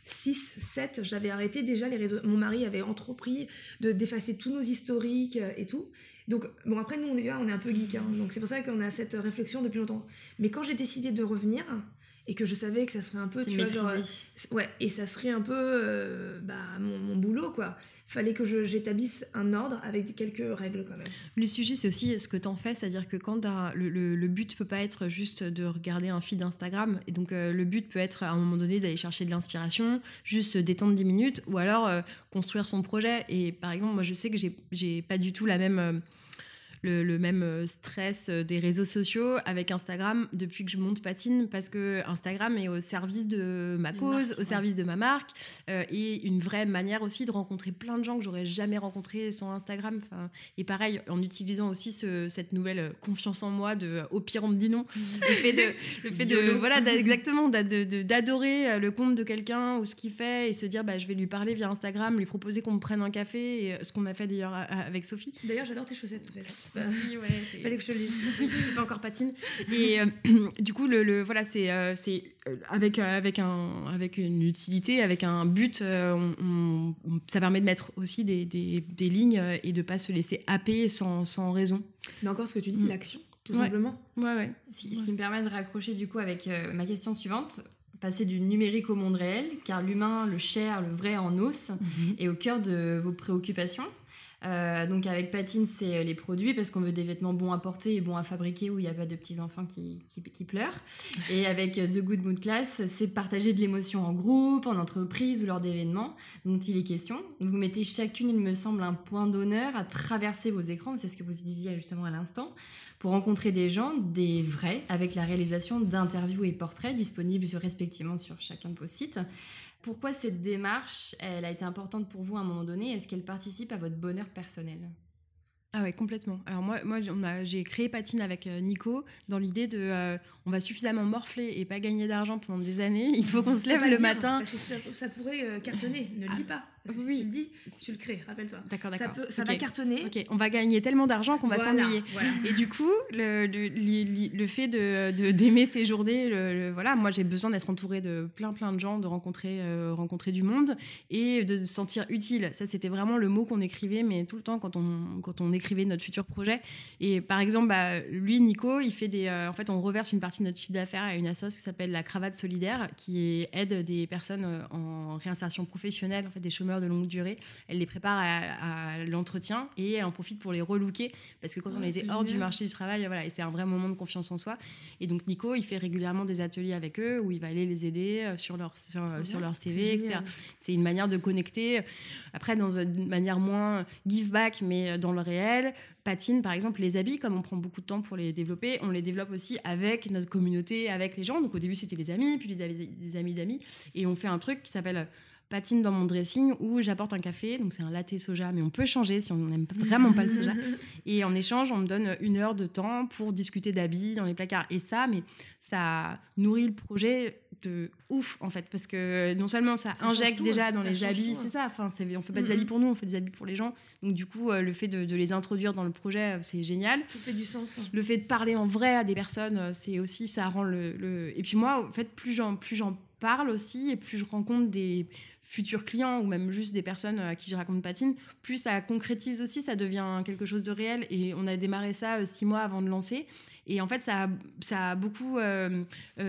six, sept, j'avais arrêté déjà les réseaux. Mon mari avait entrepris de d'effacer tous nos historiques et tout. Donc bon, après nous on est on est un peu geek, hein, donc c'est pour ça qu'on a cette réflexion depuis longtemps. Mais quand j'ai décidé de revenir et que je savais que ça serait un peu, tu vois, genre, ouais, et ça serait un peu euh, bah mon, mon boulot quoi. Fallait que je, j'établisse un ordre avec quelques règles quand même. Le sujet, c'est aussi ce que t'en fais, c'est-à-dire que quand t'as, le, le, le but peut pas être juste de regarder un feed Instagram, et donc euh, le but peut être à un moment donné d'aller chercher de l'inspiration, juste se détendre dix minutes, ou alors euh, construire son projet. Et par exemple, moi je sais que j'ai, j'ai pas du tout la même... Euh, Le, le même stress des réseaux sociaux avec Instagram depuis que je monte Patine, parce que Instagram est au service de ma cause, marque, au service ouais. de ma marque, euh, et une vraie manière aussi de rencontrer plein de gens que j'aurais jamais rencontrés sans Instagram. Enfin, et pareil, en utilisant aussi ce, cette nouvelle confiance en moi de au pire on me dit non, le fait de, le fait de voilà d'a, exactement d'a, de, de, d'adorer le compte de quelqu'un ou ce qu'il fait et se dire bah je vais lui parler via Instagram, lui proposer qu'on me prenne un café, et ce qu'on a fait d'ailleurs avec Sophie. D'ailleurs j'adore tes chaussettes en fait. Si, ouais, c'est... Fallait que je te le dise. C'est pas encore Patine. Et euh, du coup, le, le voilà, c'est euh, c'est avec euh, avec un avec une utilité, avec un but. Euh, on, on, ça permet de mettre aussi des des, des lignes et de pas se laisser happer sans sans raison. Mais encore ce que tu dis, mmh. l'action, tout ouais. simplement. Ouais ouais. Ce, ce ouais. qui me permet de raccrocher du coup avec euh, ma question suivante. Passer du numérique au monde réel, car l'humain, le cher, le vrai en os mmh. est au cœur de vos préoccupations. Euh, donc avec Patine, c'est les produits, parce qu'on veut des vêtements bons à porter et bons à fabriquer, où il n'y a pas de petits enfants qui, qui, qui pleurent. Et avec The Good Mood Class, c'est partager de l'émotion en groupe, en entreprise ou lors d'événements dont il est question. Vous mettez chacune, il me semble, un point d'honneur à traverser vos écrans, c'est ce que vous disiez justement à l'instant, pour rencontrer des gens, des vrais, avec la réalisation d'interviews et portraits disponibles respectivement sur chacun de vos sites. Pourquoi cette démarche, elle a été importante pour vous à un moment donné? Est-ce qu'elle participe à votre bonheur personnel? Ah ouais, complètement. Alors moi, moi on a, j'ai créé Patine avec Nico dans l'idée de... Euh, on va suffisamment morfler et pas gagner d'argent pendant des années. Il faut qu'on se lève le, le matin. Parce que ça, ça pourrait euh, cartonner. Ne le ah, dis pas. Parce que oui. si tu le dis, tu le crées. Rappelle-toi. D'accord, d'accord. Ça, peut, ça okay. va cartonner. Ok, on va gagner tellement d'argent qu'on va voilà, s'ennuyer. Voilà. Et du coup, le, le, le, le fait de, de, d'aimer ces journées... Le, le, voilà, moi, j'ai besoin d'être entourée de plein, plein de gens, de rencontrer, euh, rencontrer du monde et de se sentir utile. Ça, c'était vraiment le mot qu'on écrivait, mais tout le temps, quand on, quand on écrivait notre futur projet. Et par exemple, bah, lui, Nico, il fait des... Euh, en fait, on reverse une partie de notre chiffre d'affaires à une association qui s'appelle la Cravate Solidaire, qui aide des personnes en réinsertion professionnelle, en fait, des chômeurs de longue durée. Elle les prépare à, à l'entretien et elle en profite pour les relooker, parce que quand ouais, on était hors bien. du marché du travail, voilà, et c'est un vrai moment de confiance en soi. Et donc Nico, il fait régulièrement des ateliers avec eux où il va aller les aider sur leur, sur, sur leur C V, c'est et cetera. Génial. C'est une manière de connecter. Après, dans une manière moins give back, mais dans le réel, Patine, par exemple, les habits, comme on prend beaucoup de temps pour les développer, on les développe aussi avec notre communauté, avec les gens. Donc au début, c'était les amis, puis les amis, les amis d'amis. Et on fait un truc qui s'appelle... Patine dans mon dressing, où j'apporte un café, donc c'est un latte soja, mais on peut changer si on n'aime vraiment pas le soja, et en échange on me donne une heure de temps pour discuter d'habits dans les placards, et ça, mais ça nourrit le projet de ouf en fait, parce que non seulement ça, ça injecte tout, déjà hein, dans les habits, tout, hein. c'est ça, enfin, c'est, on fait pas mm-hmm. des habits pour nous, on fait des habits pour les gens, donc du coup le fait de, de les introduire dans le projet, c'est génial, tout fait du sens, hein. Le fait de parler en vrai à des personnes, c'est aussi, ça rend le, le... et puis moi en fait, plus j'en, plus j'en parle aussi, et plus je rencontre des futurs clients ou même juste des personnes à qui je raconte Patine, plus ça concrétise aussi, ça devient quelque chose de réel. Et on a démarré ça six mois avant de lancer. Et en fait, ça, ça a beaucoup, euh,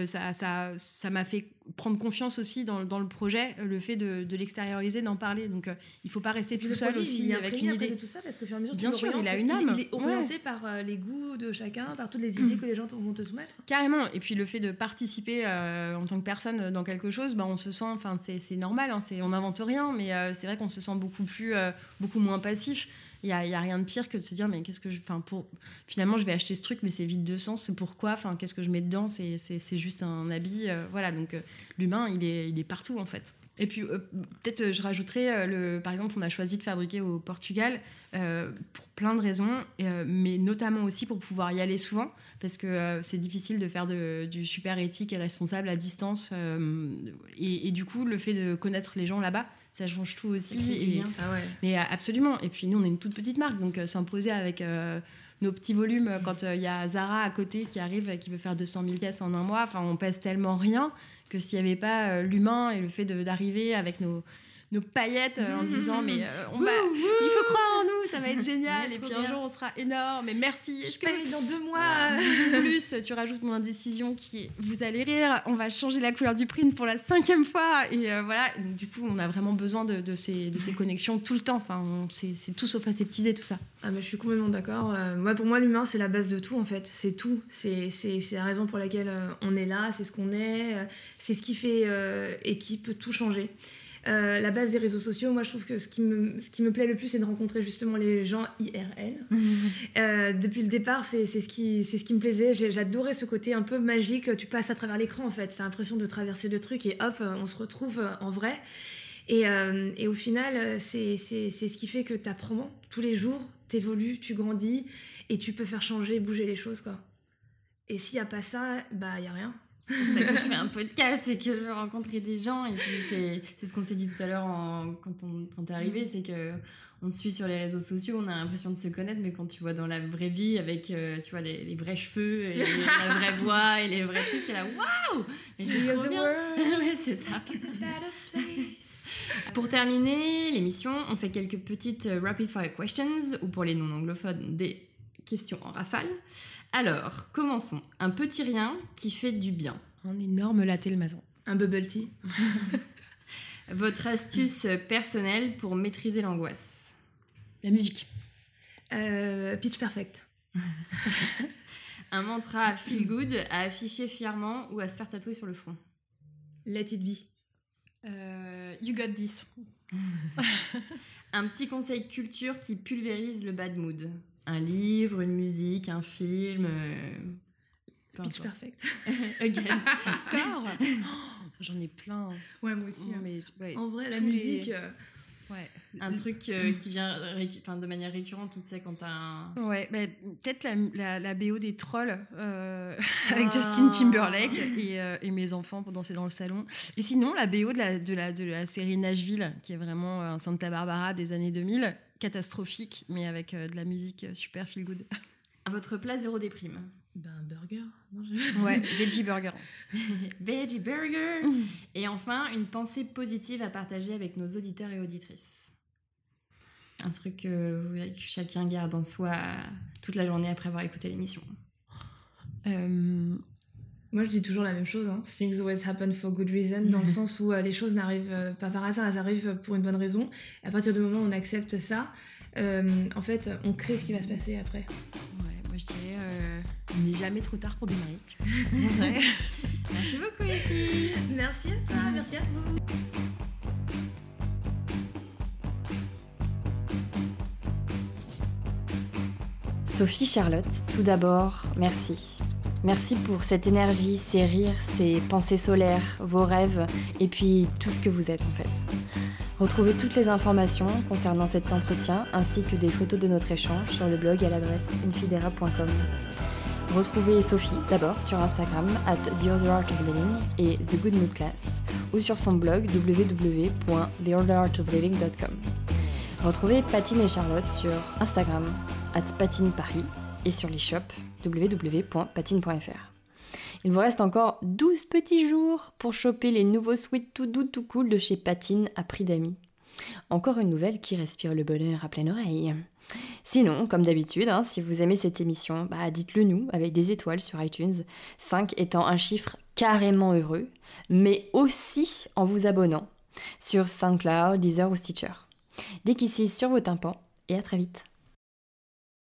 ça, ça, ça m'a fait prendre confiance aussi dans, dans le projet, le fait de, de l'extérioriser, d'en parler. Donc, euh, il ne faut pas rester tout seul profil, aussi avec une idée. De tout ça, parce que, au fur et à mesure, bien sûr, il a une âme. Il est orienté ouais. par euh, les goûts de chacun, par toutes les idées mmh. que les gens t- vont te soumettre. Carrément. Et puis, le fait de participer euh, en tant que personne dans quelque chose, bah, on se sent, enfin, c'est, c'est normal, hein, c'est, on n'invente rien, mais euh, c'est vrai qu'on se sent beaucoup plus, euh, beaucoup moins passif. Il n'y a, a rien de pire que de se dire mais qu'est-ce que je, enfin pour finalement je vais acheter ce truc mais c'est vide de sens, c'est pourquoi, enfin qu'est-ce que je mets dedans, c'est c'est c'est juste un habit, euh, voilà donc euh, l'humain il est il est partout en fait. Et puis euh, peut-être je rajouterais euh, le par exemple on a choisi de fabriquer au Portugal euh, pour plein de raisons euh, mais notamment aussi pour pouvoir y aller souvent parce que euh, c'est difficile de faire de, du super éthique et responsable à distance euh, et, et du coup le fait de connaître les gens là-bas ça change tout aussi et, ah ouais. mais absolument. Et puis nous on est une toute petite marque donc euh, s'imposer avec euh, nos petits volumes quand il euh, y a Zara à côté qui arrive et qui veut faire deux cent mille pièces en un mois, enfin on pèse tellement rien que s'il n'y avait pas euh, l'humain et le fait de, d'arriver avec nos nos paillettes euh, en disant mais euh, on va, il faut croire en nous, ça va être génial et puis un bien. jour on sera énorme et merci est-ce que dans deux mois voilà. euh, plus tu rajoutes mon indécision qui est vous allez rire, on va changer la couleur du print pour la cinquième fois et euh, voilà donc, du coup on a vraiment besoin de, de, ces, de ces connexions tout le temps, enfin, on, c'est, c'est tout sauf aseptisé tout ça. Ah mais je suis complètement d'accord, euh, moi, pour moi l'humain c'est la base de tout en fait, c'est tout, c'est, c'est, c'est la raison pour laquelle euh, on est là, c'est ce qu'on est, euh, c'est ce qui fait euh, et qui peut tout changer. Euh, la base des réseaux sociaux, moi je trouve que ce qui me, ce qui me plaît le plus c'est de rencontrer justement les gens I R L. euh, depuis le départ c'est, c'est, ce qui, c'est ce qui me plaisait, J'ai, j'adorais ce côté un peu magique, tu passes à travers l'écran en fait, t'as l'impression de traverser le truc et hop on se retrouve en vrai. Et, euh, et au final c'est, c'est, c'est ce qui fait que t'apprends tous les jours, t'évolues, tu grandis et tu peux faire changer, bouger les choses quoi. Et s'il n'y a pas ça, bah y a rien. C'est pour ça que je fais un podcast, c'est que je veux rencontrer des gens. Et puis c'est, c'est ce qu'on s'est dit tout à l'heure en, quand, on, quand t'es arrivé, c'est qu'on se suit sur les réseaux sociaux, on a l'impression de se connaître, mais quand tu vois dans la vraie vie avec euh, tu vois, les, les vrais cheveux, et les, la vraie voix et les vrais trucs, t'es là waouh! Mais c'est trop bien. Ouais, c'est ça. Pour terminer l'émission, on fait quelques petites rapid fire questions, ou pour les non anglophones des questions en rafale. Alors, commençons. Un petit rien qui fait du bien. Un énorme latte le matin. Un bubble tea. Votre astuce personnelle pour maîtriser l'angoisse. La musique. Euh, Pitch Perfect. Un mantra feel good à afficher fièrement ou à se faire tatouer sur le front. Let it be. Euh, you got this. Un petit conseil culture qui pulvérise le bad mood. Un livre, une musique, un film... Euh... Pitch Perfect. Again. Encore oh, j'en ai plein. Ouais, moi aussi. Hein. Mais, ouais, en vrai, la musique... Les... Euh... Ouais. Un truc euh, qui vient récu- de manière récurrente, tu sais, quand t'as un... Ouais, bah, peut-être la, la, la B O des Trolls euh, ah. avec Justin Timberlake et, euh, et mes enfants pour danser dans le salon. Et sinon, la B O de la, de la, de la série Nashville, qui est vraiment un Santa Barbara des années deux mille, catastrophique, mais avec euh, de la musique euh, super feel good. À votre plat zéro déprime. Ben, un burger. Non, je... Ouais, veggie burger. Veggie burger. Mmh. Et enfin, une pensée positive à partager avec nos auditeurs et auditrices. Un truc euh, que chacun garde en soi toute la journée après avoir écouté l'émission. Euh... Moi, je dis toujours la même chose. Hein. Things always happen for good reason, dans le sens où euh, les choses n'arrivent euh, pas par hasard, elles arrivent pour une bonne raison. Et à partir du moment où on accepte ça, euh, en fait, on crée ce qui va se passer après. Ouais, moi je dirais, euh, il n'est jamais trop tard pour démarrer. Ouais. Merci beaucoup les filles. Merci à toi, ouais. Merci à vous. Sophie, Charlotte, tout d'abord, merci. Merci pour cette énergie, ces rires, ces pensées solaires, vos rêves et puis tout ce que vous êtes en fait. Retrouvez toutes les informations concernant cet entretien ainsi que des photos de notre échange sur le blog à l'adresse unefidera point com. Retrouvez Sophie d'abord sur Instagram at The Other Art of Living et The Good Mood Class ou sur son blog double-vé double-vé double-vé point the other art of living point com. Retrouvez Patine et Charlotte sur Instagram at Patine Paris et sur l'e-shop double-vé double-vé double-vé point patine point fr. Il vous reste encore douze petits jours pour choper les nouveaux sweats tout doux tout cool de chez Patine à prix d'amis. Encore une nouvelle qui respire le bonheur à pleine oreille. Sinon, comme d'habitude, hein, si vous aimez cette émission, bah dites-le nous avec des étoiles sur iTunes, cinq étant un chiffre carrément heureux, mais aussi en vous abonnant sur SoundCloud, Deezer ou Stitcher. Dès qu'ici sur vos tympans, et à très vite.